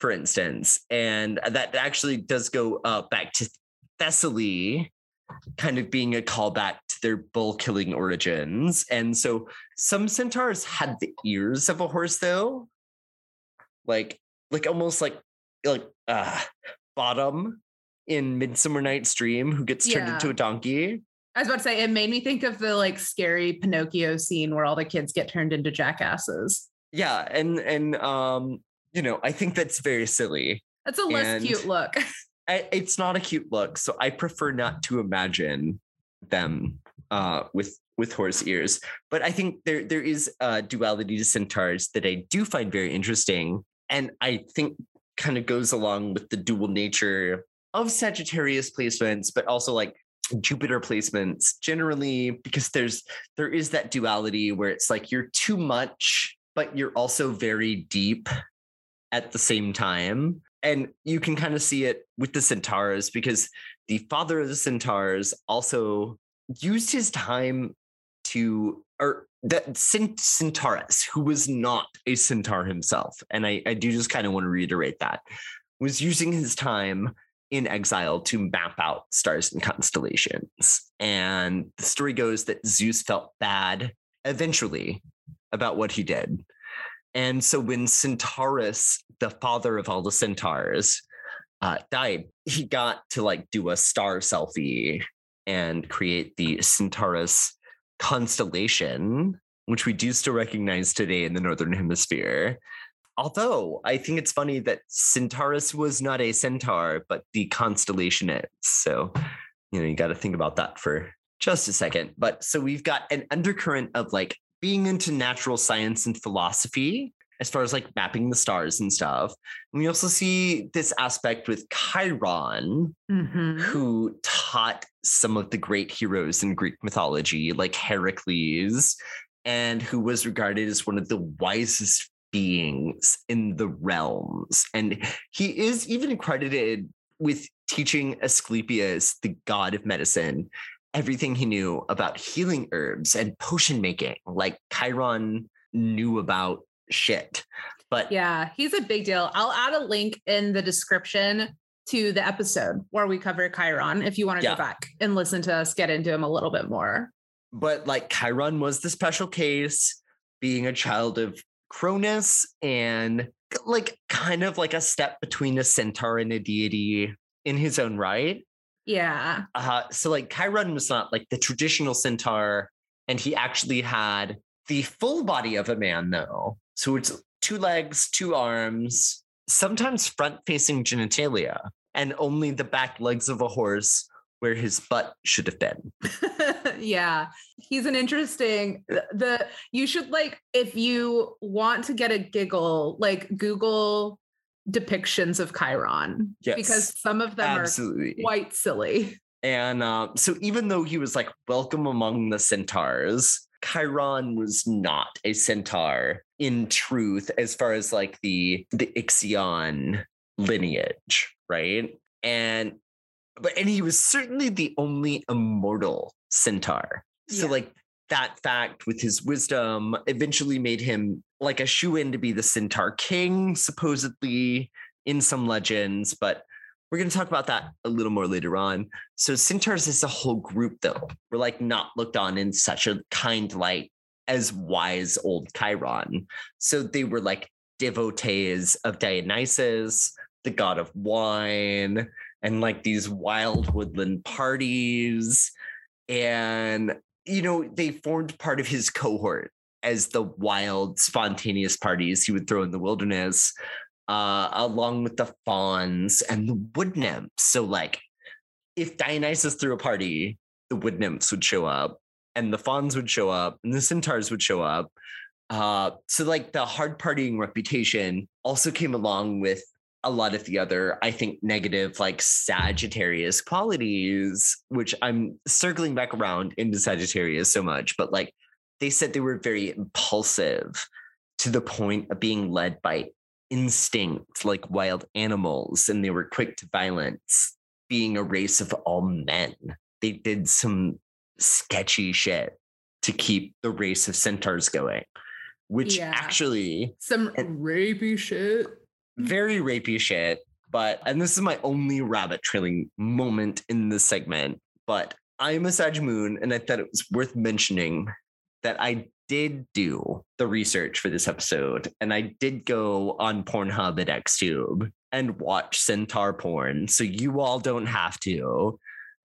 for instance, and that actually does go uh, back to Thessaly, kind of being a callback to their bull killing origins. And so some centaurs had the ears of a horse, though, like like almost like like uh, Bottom in Midsummer Night's Dream, who gets turned yeah. into a donkey. I was about to say, it made me think of the like scary Pinocchio scene where all the kids get turned into jackasses. Yeah, and and um, you know, I think that's very silly. That's a less and cute look. I, it's not a cute look, so I prefer not to imagine them uh, with with horse ears. But I think there there is a duality to centaurs that I do find very interesting, and I think kind of goes along with the dual nature of Sagittarius placements, but also like Jupiter placements generally, because there's there is that duality where it's like you're too much, but you're also very deep at the same time. And you can kind of see it with the Centaurs, because the father of the Centaurs also used his time to, or that Centaurus, who was not a Centaur himself, and I, I do just kind of want to reiterate that, was using his time in exile to map out stars and constellations. And the story goes that Zeus felt bad eventually about what he did. And so when Centaurus, the father of all the centaurs, uh, died, he got to like do a star selfie and create the Centaurus constellation, which we do still recognize today in the Northern Hemisphere. Although I think it's funny that Centaurus was not a centaur, but the constellation is. So, you know, you got to think about that for just a second. But so we've got an undercurrent of like being into natural science and philosophy, as far as like mapping the stars and stuff. And we also see this aspect with Chiron, mm-hmm. who taught some of the great heroes in Greek mythology, like Heracles, and who was regarded as one of the wisest beings in the realms. And he is even credited with teaching Asclepius, the god of medicine, everything he knew about healing herbs and potion making. Like Chiron knew about shit. But yeah, he's a big deal. I'll add a link in the description to the episode where we cover Chiron if you want to yeah. go back and listen to us get into him a little bit more. But like Chiron was the special case, being a child of Cronus and like kind of like a step between a centaur and a deity in his own right. Yeah. Uh, so like Chiron was not like the traditional centaur, and he actually had the full body of a man though. So it's two legs, two arms, sometimes front-facing genitalia, and only the back legs of a horse where his butt should have been. Yeah. He's an interesting, the, you should like, if you want to get a giggle, like Google depictions of Chiron, yes, because some of them absolutely. Are quite silly. And uh, so even though he was like, welcome among the centaurs, Chiron was not a centaur in truth, as far as like the, the Ixion lineage. Right. And, but, and he was certainly the only immortal centaur. So yeah. like that fact with his wisdom eventually made him like a shoo-in to be the centaur king, supposedly in some legends, but we're going to talk about that a little more later on. So centaurs as a whole group though, were like not looked on in such a kind light as wise old Chiron. So they were like devotees of Dionysus, the god of wine, and like these wild woodland parties. And, you know, they formed part of his cohort as the wild, spontaneous parties he would throw in the wilderness, uh, along with the fauns and the wood nymphs. So like if Dionysus threw a party, the wood nymphs would show up and the fauns would show up and the centaurs would show up. Uh, so like the hard partying reputation also came along with a lot of the other, I think, negative, like Sagittarius qualities, which I'm circling back around into Sagittarius so much, but like they said they were very impulsive to the point of being led by instinct, like wild animals, and they were quick to violence, being a race of all men. They did some sketchy shit to keep the race of centaurs going, which yeah. actually... Some rapey shit. Very rapey shit, but, and this is my only rabbit trailing moment in this segment, but I'm a Sag Moon, and I thought it was worth mentioning that I did do the research for this episode, and I did go on Pornhub at Xtube and watch centaur porn, so you all don't have to.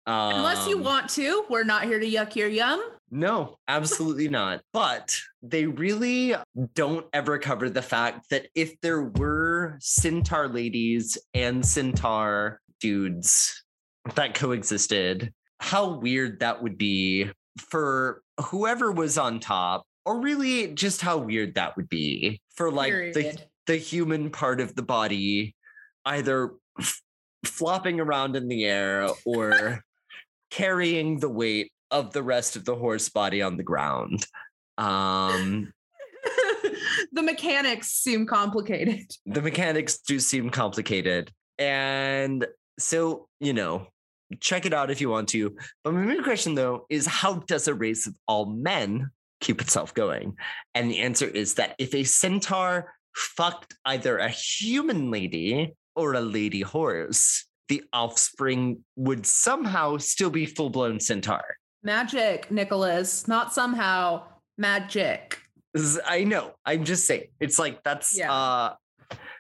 Um, Unless you want to, we're not here to yuck your yum. No, absolutely not. But they really don't ever cover the fact that if there were centaur ladies and centaur dudes that coexisted, how weird that would be for whoever was on top, or really just how weird that would be for like the, the human part of the body, either f- flopping around in the air or... carrying the weight of the rest of the horse body on the ground. Um, the mechanics seem complicated. The mechanics do seem complicated. And so, you know, check it out if you want to. But my main question, though, is how does a race of all men keep itself going? And the answer is that if a centaur fucked either a human lady or a lady horse, the offspring would somehow still be full-blown centaur. Magic, Nicholas. Not somehow. Magic. I know. I'm just saying. It's like that's... Yeah. Uh,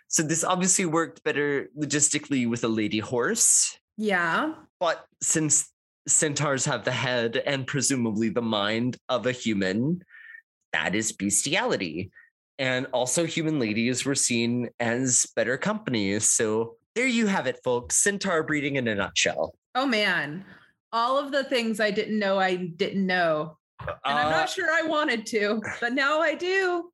so this obviously worked better logistically with a lady horse. Yeah. But since centaurs have the head and presumably the mind of a human, that is bestiality. And also human ladies were seen as better company. So there you have it, folks. Centaur breeding in a nutshell. Oh, man. All of the things I didn't know I didn't know. And I'm uh, not sure I wanted to, but now I do.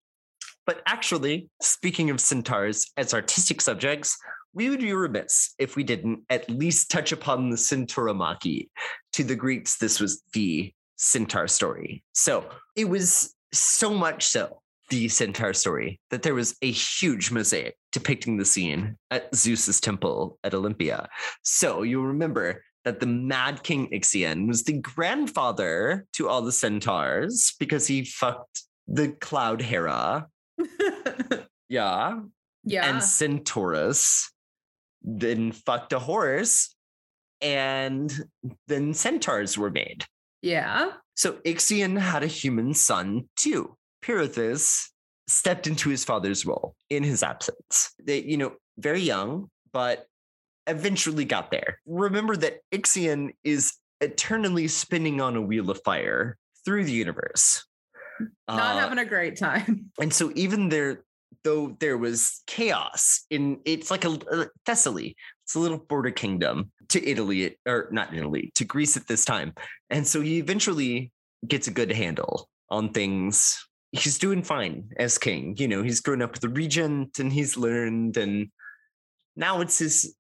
But actually, speaking of centaurs as artistic subjects, we would be remiss if we didn't at least touch upon the Centauromachy. To the Greeks, this was the centaur story. So it was so much so the centaur story that there was a huge mosaic depicting the scene at Zeus's temple at Olympia. So you'll remember that the Mad King Ixion was the grandfather to all the centaurs because he fucked the Cloud Hera. yeah. Yeah. And Centaurus then fucked a horse, and then centaurs were made. Yeah. So Ixion had a human son too. Pirithous stepped into his father's role in his absence. They, you know, very young, but eventually got there. Remember that Ixion is eternally spinning on a wheel of fire through the universe. Not uh, having a great time. And so even there, though there was chaos in, it's like a, a Thessaly. It's a little border kingdom to Italy, or not Italy, to Greece at this time. And so he eventually gets a good handle on things. He's doing fine as king. You know, he's grown up with the regent and he's learned, and now it's his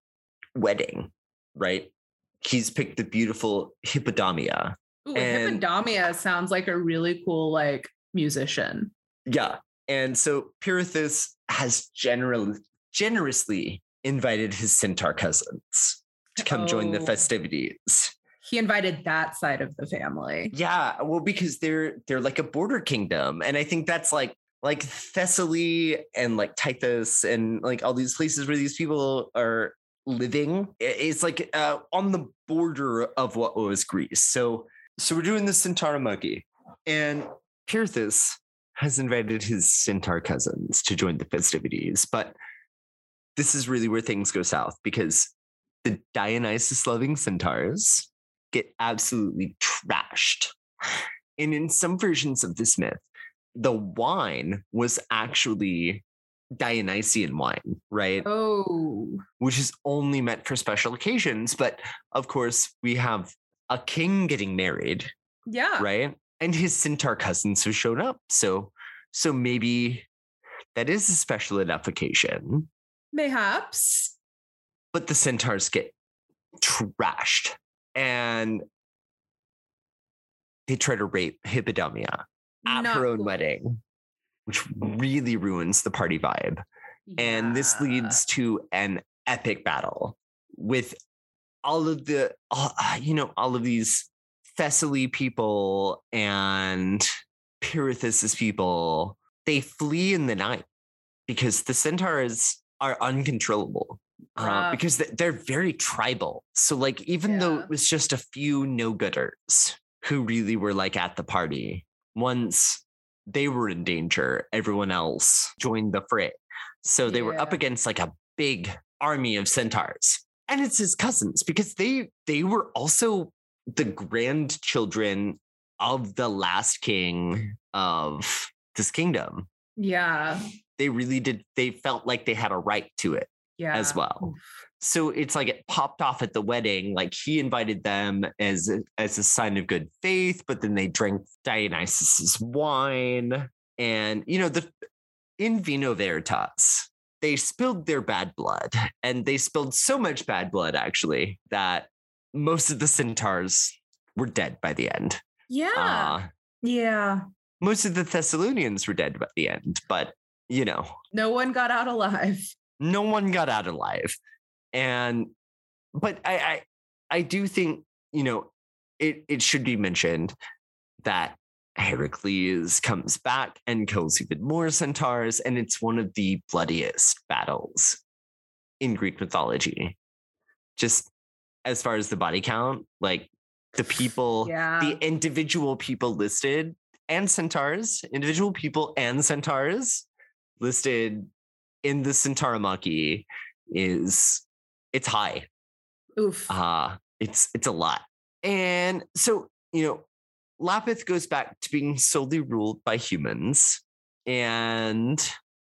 wedding, right? He's picked the beautiful Hippodamia. Ooh, and Hippodamia sounds like a really cool, like, musician. Yeah. And so Pirithous has general, generously invited his centaur cousins to come oh. join the festivities. He invited that side of the family. Yeah, well, because they're they're like a border kingdom. And I think that's like like Thessaly and like Tithus and like all these places where these people are living. It's like uh, on the border of what was Greece. So so we're doing the Centauromachy. And Pirithous has invited his centaur cousins to join the festivities. But this is really where things go south, because the Dionysus-loving centaurs get absolutely trashed. And in some versions of this myth, the wine was actually Dionysian wine, right? Oh. Which is only meant for special occasions. But of course, we have a king getting married. Yeah. Right? And his centaur cousins have shown up. So so maybe that is a special enough occasion. Mayhaps. But the centaurs get trashed. And they try to rape Hippodamia at Not her own cool. wedding, which really ruins the party vibe. Yeah. And this leads to an epic battle with all of the, all, you know, all of these Thessaly people and Pirithous' people. They flee in the night because the centaurs are uncontrollable uh, because they're very tribal. So like, even yeah. though it was just a few no-gooders who really were like at the party, once they were in danger, everyone else joined the fray. So they yeah. were up against like a big army of centaurs, and it's his cousins because they, they were also the grandchildren of the last king of this kingdom. Yeah. They really did. They felt like they had a right to it yeah. as well. So it's like it popped off at the wedding. Like he invited them as a, as a sign of good faith, but then they drank Dionysus's wine. And, you know, the in vino veritas, they spilled their bad blood, and they spilled so much bad blood, actually, that most of the centaurs were dead by the end. Yeah. Uh, yeah. Most of the Thessalonians were dead by the end, but, you know. No one got out alive. No one got out alive. And, but I, I, I do think, you know, it, it should be mentioned that Heracles comes back and kills even more centaurs, and it's one of the bloodiest battles in Greek mythology. Just as far as the body count, like the people, yeah. the individual people listed and centaurs, individual people and centaurs listed in the Centauromachy is, it's high. Oof. Uh, it's, it's a lot. And so, you know, Lapith goes back to being solely ruled by humans, and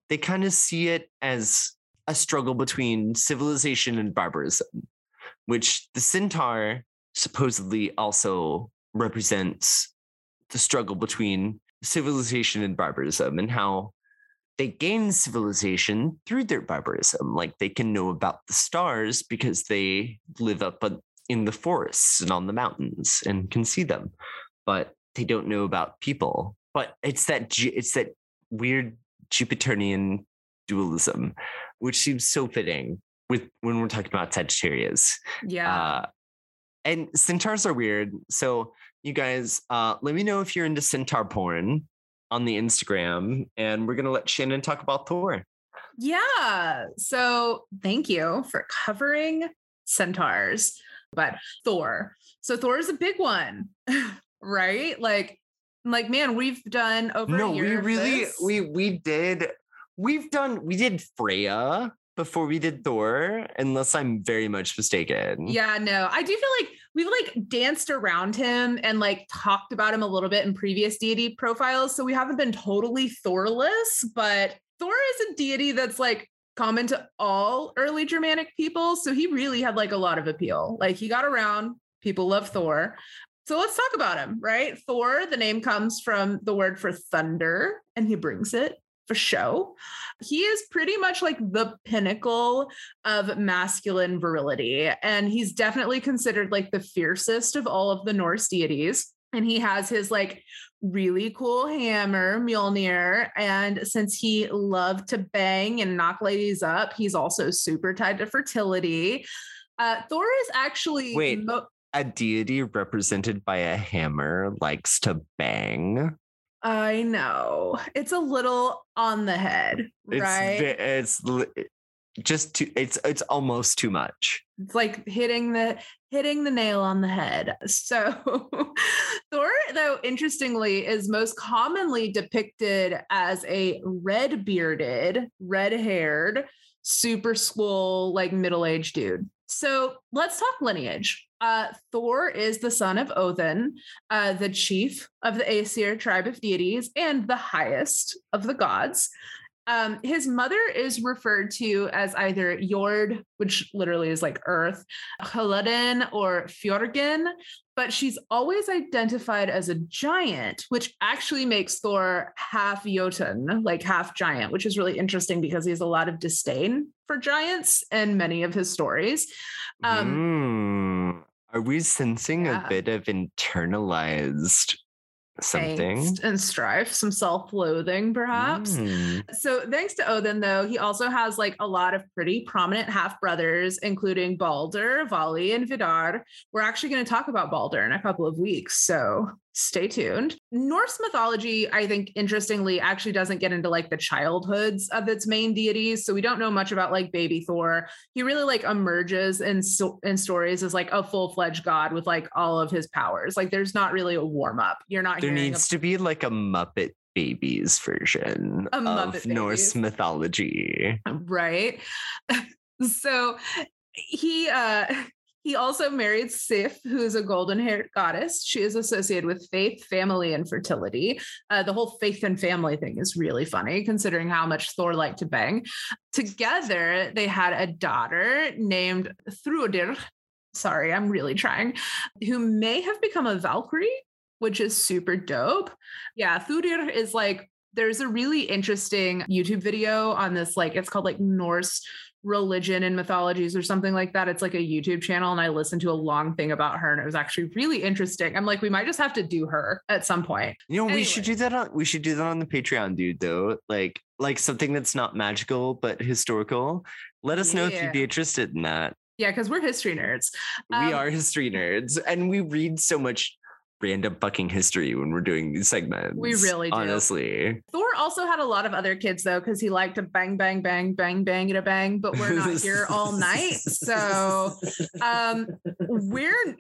they kind of see it as a struggle between civilization and barbarism, which the centaur supposedly also represents the struggle between civilization and barbarism, and how they gain civilization through their barbarism. Like, they can know about the stars because they live up in the forests and on the mountains and can see them. But they don't know about people. But it's that it's that weird Jupiterian dualism, which seems so fitting with when we're talking about Sagittarius. Yeah. Uh, and centaurs are weird. So you guys, uh, let me know if you're into centaur porn on the Instagram, and we're going to let Shannon talk about Thor. Yeah. So thank you for covering centaurs, but Thor. So Thor is a big one. Right? Like, like, man, we've done over no, a year. No, we really, this. we, we did, we've done, we did Freya before we did Thor, unless I'm very much mistaken. Yeah, no, I do feel like we've like danced around him and like talked about him a little bit in previous deity profiles. So we haven't been totally Thorless, but Thor is a deity that's like common to all early Germanic people. So he really had like a lot of appeal. Like, he got around, people love Thor. So let's talk about him, right? Thor, the name comes from the word for thunder, and he brings it for show. He is pretty much like the pinnacle of masculine virility, and he's definitely considered like the fiercest of all of the Norse deities. And he has his like really cool hammer, Mjolnir. And since he loved to bang and knock ladies up, he's also super tied to fertility. Uh, Thor is actually... Wait. Mo- A deity represented by a hammer likes to bang. I know. It's a little on the head, it's, right? It's just too, it's it's almost too much. It's like hitting the hitting the nail on the head. So Thor, though, interestingly, is most commonly depicted as a red-bearded, red-haired, super swole, like middle-aged dude. So let's talk lineage. Uh, Thor is the son of Odin, uh, the chief of the Aesir tribe of deities and the highest of the gods. Um, his mother is referred to as either Jörd, which literally is like earth, Hladin, or Fjörgin, but she's always identified as a giant, which actually makes Thor half Jötunn, like half giant, which is really interesting because he has a lot of disdain for giants in many of his stories. Um, mm. Are we sensing yeah. a bit of internalized something? Angst and strife, some self-loathing perhaps. Mm. So thanks to Odin, though, he also has like a lot of pretty prominent half-brothers, including Baldr, Vali, and Vidar. We're actually going to talk about Baldr in a couple of weeks, so stay tuned. Norse mythology, I think, interestingly, actually doesn't get into like the childhoods of its main deities. So we don't know much about like baby Thor. He really like emerges in, so- in stories as like a full-fledged god with like all of his powers. Like, there's not really a warm-up. You're not There needs a- to be like a Muppet Babies version a of Muppet Norse babies. mythology. Right? So he... uh He also married Sif, who is a golden-haired goddess. She is associated with faith, family, and fertility. Uh, the whole faith and family thing is really funny, considering how much Thor liked to bang. Together, they had a daughter named Thrudir. Sorry, I'm really trying. Who may have become a Valkyrie, which is super dope. Yeah, Thrudir is like, there's a really interesting YouTube video on this, like, it's called like Norse religion and mythologies or something like that. It's like a YouTube channel, and I listened to a long thing about her, and it was actually really interesting. I'm like, we might just have to do her at some point. You know, anyway. we should do that on we should do that on the Patreon, dude, though. Like like something that's not magical but historical. Let us know yeah. if you'd be interested in that. Yeah, because we're history nerds. Um, we are history nerds, and we read so much random fucking history when we're doing these segments. We really do. Honestly. Thor also had a lot of other kids, though, because he liked to bang, bang, bang, bang, bang, and a bang, but we're not here all night. So um, we're,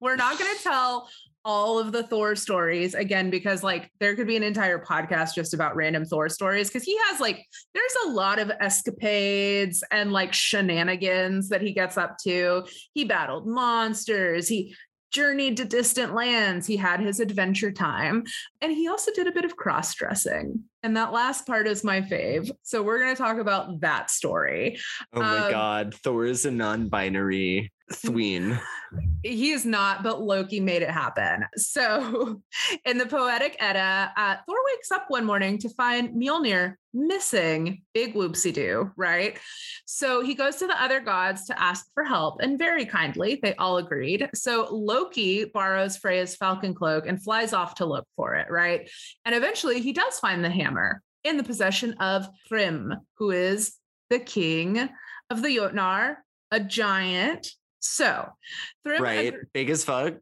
we're not going to tell all of the Thor stories again, because like there could be an entire podcast just about random Thor stories, because he has like there's a lot of escapades and like shenanigans that he gets up to. He battled monsters, he journeyed to distant lands, he had his adventure time, and he also did a bit of cross-dressing, and that last part is my fave, so we're going to talk about that story. Oh my um, god, Thor is a non-binary Thween. He is not, but Loki made it happen. So in the Poetic Edda, uh, Thor wakes up one morning to find Mjolnir missing. Big whoopsie-doo, right? So he goes to the other gods to ask for help, and very kindly, they all agreed. So Loki borrows Freya's falcon cloak and flies off to look for it, right? And eventually he does find the hammer in the possession of Thrym, who is the king of the Jötunnar, a giant. So, Thrym right, ag- big as fuck.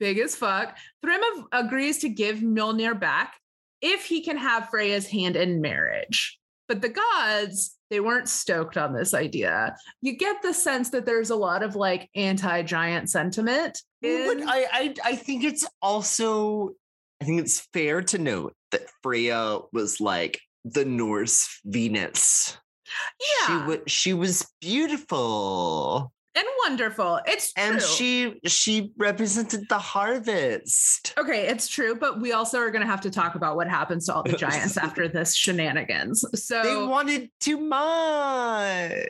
Big as fuck. Thrym av- agrees to give Mjolnir back if he can have Freya's hand in marriage. But the gods, they weren't stoked on this idea. You get the sense that there's a lot of like anti-giant sentiment. In- I, I I think it's also I think it's fair to note that Freya was like the Norse Venus. Yeah, she was. She was beautiful. And wonderful. It's true. And she she represented the harvest. Okay, it's true, but we also are going to have to talk about what happens to all the giants after this shenanigans. So they wanted too much.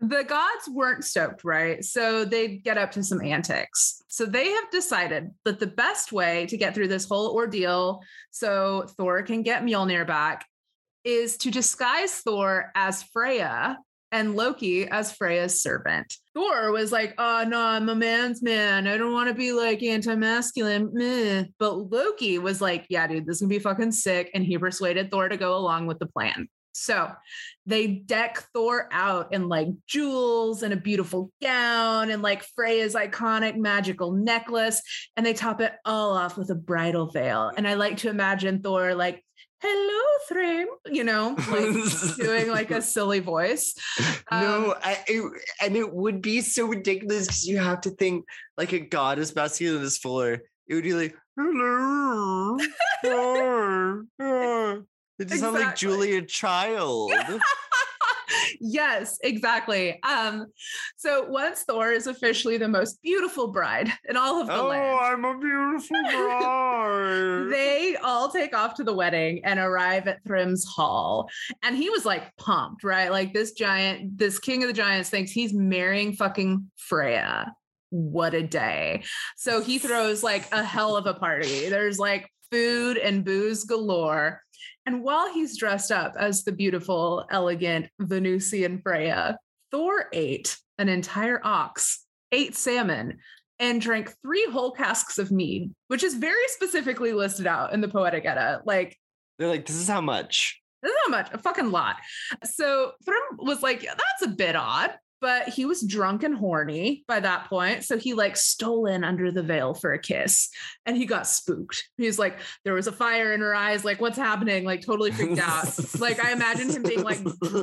The gods weren't stoked, right? So they get up to some antics. So they have decided that the best way to get through this whole ordeal so Thor can get Mjolnir back is to disguise Thor as Freya and Loki as Freya's servant. Thor was like, oh no, I'm a man's man. I don't want to be like anti-masculine. Meh. But Loki was like, yeah, dude, this is gonna be fucking sick. And he persuaded Thor to go along with the plan. So they deck Thor out in like jewels and a beautiful gown and like Freya's iconic magical necklace. And they top it all off with a bridal veil. And I like to imagine Thor like, hello, Thrym, you know, like doing like a silly voice. Um, no, I, it, and it would be so ridiculous because you have to think like a goddess masculine is fuller. It would be like, hello. Or, or. It just exactly. sounds like Julia Child. Yes, exactly. Um, so once Thor is officially the most beautiful bride in all of the oh, land. Oh, I'm a beautiful bride. They all take off to the wedding and arrive at Thrym's hall. And he was like pumped, right? Like this giant, this king of the giants thinks he's marrying fucking Freya. What a day. So he throws like a hell of a party. There's like food and booze galore. And while he's dressed up as the beautiful, elegant Venusian Freya, Thor ate an entire ox, ate salmon, and drank three whole casks of mead, which is very specifically listed out in the Poetic Edda. Like, they're like, this is how much. This is how much, a fucking lot. So Thrym was like, yeah, that's a bit odd, but he was drunk and horny by that point. So he like stole in under the veil for a kiss and he got spooked. He's like, there was a fire in her eyes. Like, what's happening? Like totally freaked out. Like I imagine him being like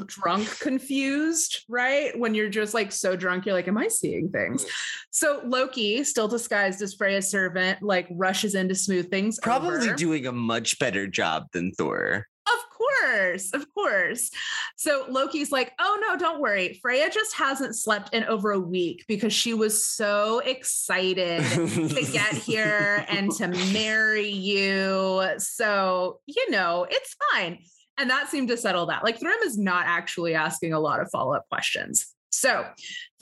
drunk, confused, right? When you're just like so drunk, you're like, am I seeing things? So Loki, still disguised as Freya's servant, like rushes in to smooth things over. Probably doing a much better job than Thor. Of course, of course. So Loki's like, oh no, don't worry. Freya just hasn't slept in over a week because she was so excited to get here and to marry you. So, you know, it's fine. And that seemed to settle that. Like Thrym is not actually asking a lot of follow-up questions. So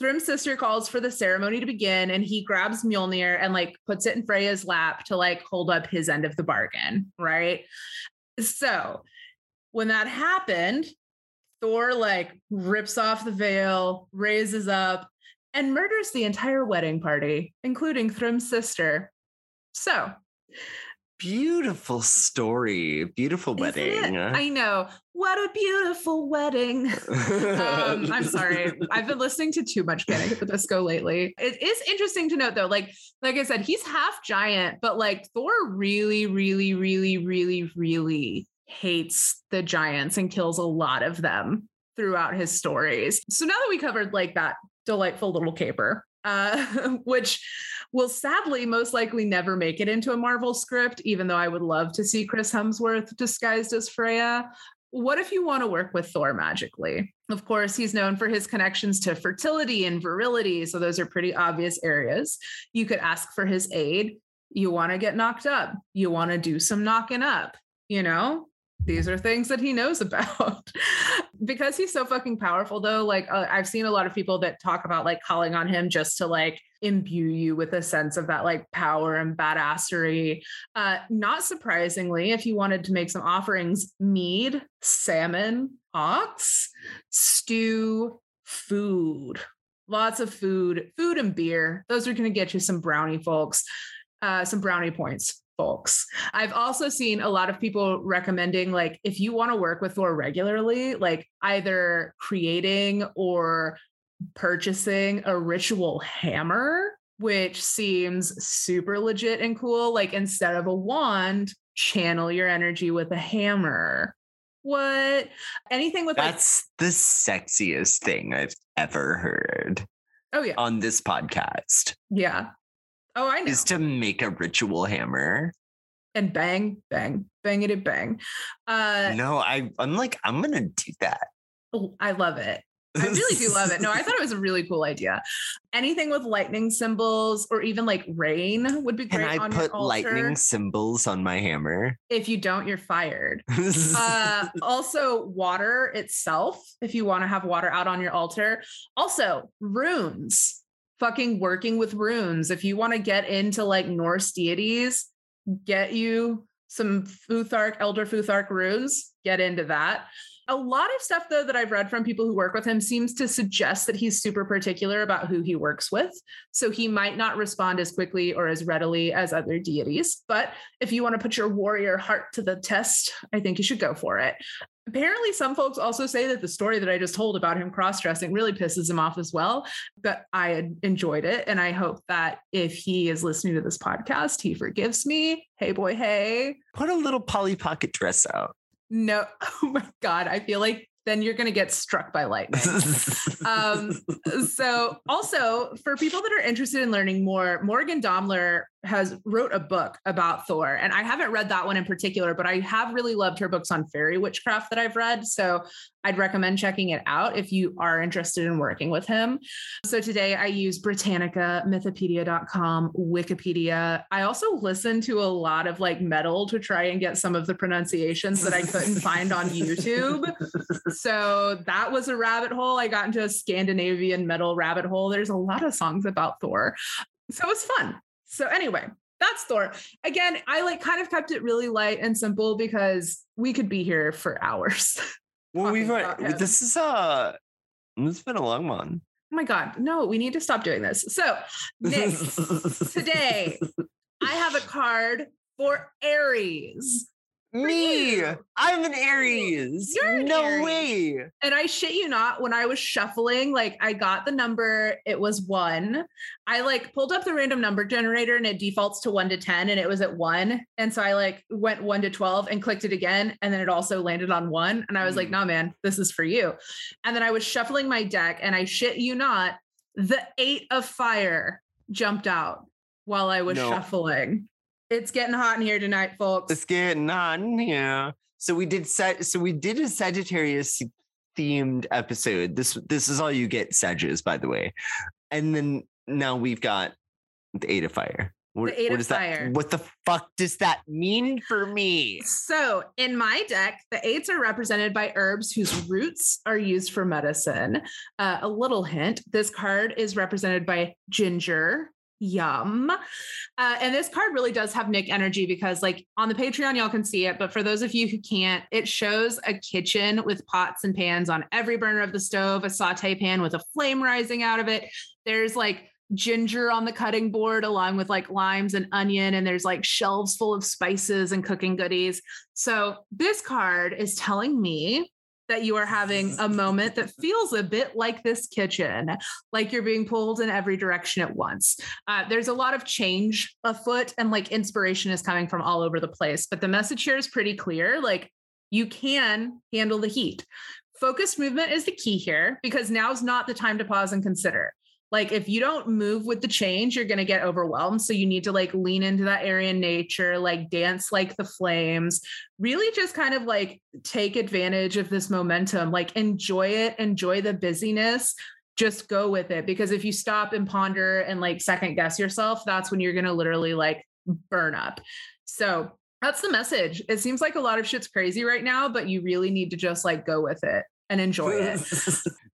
Thrym's sister calls for the ceremony to begin and he grabs Mjolnir and like puts it in Freya's lap to like hold up his end of the bargain, right? So when that happened, Thor like rips off the veil, raises up, and murders the entire wedding party, including Thrym's sister. So beautiful story, beautiful wedding. Huh? I know. What a beautiful wedding. um, I'm sorry. I've been listening to too much Panic at the Disco lately. It is interesting to note though, like, like I said, he's half giant, but like Thor really, really, really, really, really hates the giants and kills a lot of them throughout his stories. So now that we covered like that delightful little caper, uh, which will sadly most likely never make it into a Marvel script, even though I would love to see Chris Hemsworth disguised as Freya. What if you want to work with Thor magically? Of course, he's known for his connections to fertility and virility. So those are pretty obvious areas. You could ask for his aid. You want to get knocked up. You want to do some knocking up, you know? These are things that he knows about. Because he's so fucking powerful though, like uh, I've seen a lot of people that talk about like calling on him just to like imbue you with a sense of that like power and badassery. Uh, not surprisingly, if you wanted to make some offerings, mead, salmon, ox, stew, food, lots of food, food and beer. Those are going to get you some brownie folks, uh, some brownie points. Folks. I've also seen a lot of people recommending, like, if you want to work with Thor regularly, like either creating or purchasing a ritual hammer, which seems super legit and cool. Like instead of a wand, channel your energy with a hammer. What? Anything with that's like- the sexiest thing I've ever heard. Oh yeah. On this podcast. Yeah. Oh, I know. Is to make a ritual hammer. And bang, bang, bang it, bang. Uh, no, I, I'm like, I'm going to do that. I love it. I really do love it. No, I thought it was a really cool idea. Anything with lightning symbols or even like rain would be great. Can I on put lightning symbols on my hammer? If you don't, you're fired. uh, also, water itself, if you want to have water out on your altar. Also, runes. Fucking working with runes. If you want to get into like Norse deities, get you some Futhark, Elder Futhark runes, get into that. A lot of stuff though that I've read from people who work with him seems to suggest that he's super particular about who he works with. So he might not respond as quickly or as readily as other deities. But if you want to put your warrior heart to the test, I think you should go for it. Apparently, some folks also say that the story that I just told about him cross-dressing really pisses him off as well, but I enjoyed it. And I hope that if he is listening to this podcast, he forgives me. Hey, boy, hey. Put a little Polly Pocket dress out. No. Oh, my God. I feel like then you're going to get struck by lightning. um, so also for people that are interested in learning more, Morgan Daumler has wrote a book about Thor. And I haven't read that one in particular, but I have really loved her books on fairy witchcraft that I've read. So I'd recommend checking it out if you are interested in working with him. So today I use Britannica, mythopedia dot com, Wikipedia. I also listened to a lot of like metal to try and get some of the pronunciations that I couldn't find on YouTube. So that was a rabbit hole. I got into a Scandinavian metal rabbit hole. There's a lot of songs about Thor. So it was fun. So anyway, that's Thor. Again, I like kind of kept it really light and simple because we could be here for hours. Well, we've this is uh this has been a long one. Oh my God. No, we need to stop doing this. So Nick, today I have a card for Aries. For Me, you. I'm an Aries. You're an no Aries. Way. And I shit you not, when I was shuffling, like I got the number, it was one. I like pulled up the random number generator and it defaults to one to ten and it was at one. And so I like went one to twelve and clicked it again. And then it also landed on one. And I was mm. like, nah, man, this is for you. And then I was shuffling my deck and I shit you not, the eight of fire jumped out while I was no. shuffling. It's getting hot in here tonight, folks. It's getting hot in here. So we did set. So we did a Sagittarius themed episode. This this is all you get, Sagittarius, by the way. And then now we've got the Eight of Fire. What, the Eight what of is Fire. That, what the fuck does that mean for me? So in my deck, the eights are represented by herbs whose roots are used for medicine. Uh, a little hint: this card is represented by ginger, Yum. Uh, and this card really does have Nick energy because, like, on the Patreon, y'all can see it. But for those of you who can't, it shows a kitchen with pots and pans on every burner of the stove, a saute pan with a flame rising out of it. There's like ginger on the cutting board, along with like limes and onion. And there's like shelves full of spices and cooking goodies. So this card is telling me that you are having a moment that feels a bit like this kitchen, like you're being pulled in every direction at once. Uh, there's a lot of change afoot, and like inspiration is coming from all over the place. But the message here is pretty clear. Like, you can handle the heat. Focused movement is the key here, because now's not the time to pause and consider. Like, if you don't move with the change, you're going to get overwhelmed. So you need to like lean into that Aryan nature, like dance like the flames, really just kind of like take advantage of this momentum, like enjoy it, enjoy the busyness, just go with it. Because if you stop and ponder and like second guess yourself, that's when you're going to literally like burn up. So that's the message. It seems like a lot of shit's crazy right now, but you really need to just like go with it and enjoy it.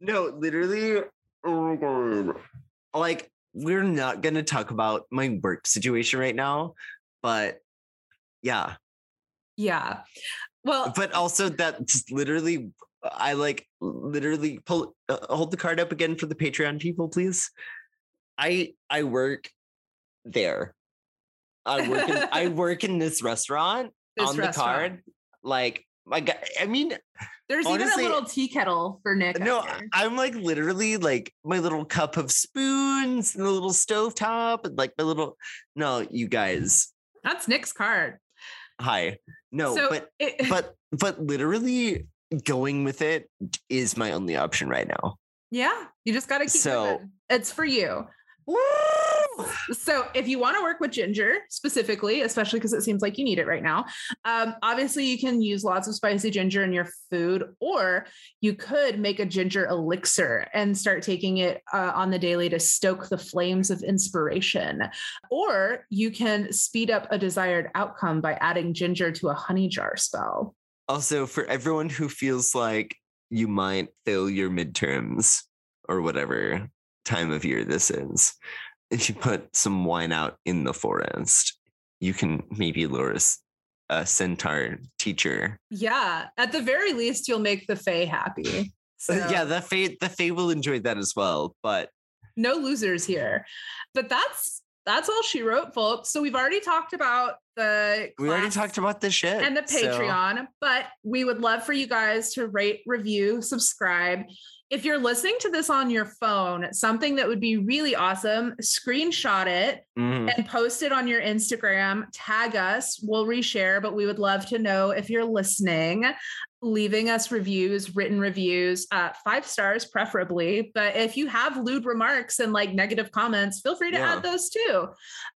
No, literally. Like, we're not gonna talk about my work situation right now, but yeah, yeah. Well, but also that's literally, I like literally pull uh, hold the card up again for the Patreon people, please. I I work there. I work in, I work in this restaurant this on restaurant. The card, like. My God, I mean, there's honestly, even a little tea kettle for Nick. No, I'm like literally like my little cup of spoons and the little stovetop and like my little, no, you guys. That's Nick's card. Hi. No, so but, it, but, but literally going with it is my only option right now. Yeah. You just got to keep so, with it. It's for you. Woo! So if you want to work with ginger specifically, especially because it seems like you need it right now, um, obviously you can use lots of spicy ginger in your food, or you could make a ginger elixir and start taking it uh, on the daily to stoke the flames of inspiration. Or you can speed up a desired outcome by adding ginger to a honey jar spell. Also, for everyone who feels like you might fail your midterms or whatever time of year this is, if you put some wine out in the forest, you can maybe lure a centaur teacher. Yeah. At the very least, you'll make the Fae happy. So. Yeah, the Fae, the Fae will enjoy that as well, but... No losers here. But that's that's all she wrote, folks. So we've already talked about the We already talked about the shit. And the Patreon. So. But we would love for you guys to rate, review, subscribe. If you're listening to this on your phone, something that would be really awesome, screenshot it mm. and post it on your Instagram. Tag us. We'll reshare, but we would love to know if you're listening, leaving us reviews, written reviews, uh, five stars preferably. But if you have lewd remarks and like negative comments, feel free to yeah. add those too.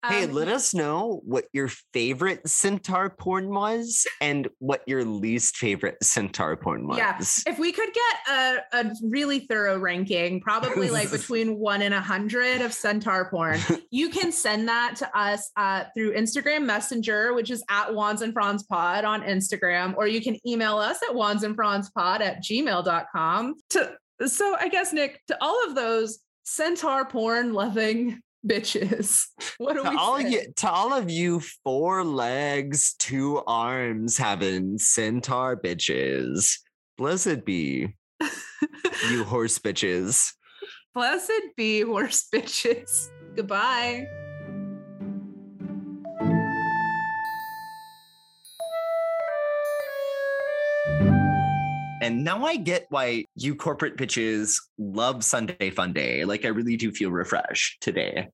Um, hey, let us know what your favorite centaur porn was and what your least favorite centaur porn was. Yeah, if we could get a, a really thorough ranking, probably like between one and a hundred of centaur porn, you can send that to us uh, through Instagram Messenger, which is at Wands and Fronds Pod on Instagram, or you can email us at wands and fronds pod at gmail dot com. To, so I guess, Nick, to all of those centaur porn loving bitches, what do we all you, to all of you four legs, two arms having centaur bitches, blessed be you horse bitches. Blessed be horse bitches. Goodbye. And now I get why you corporate bitches love Sunday Fun Day. Like, I really do feel refreshed today.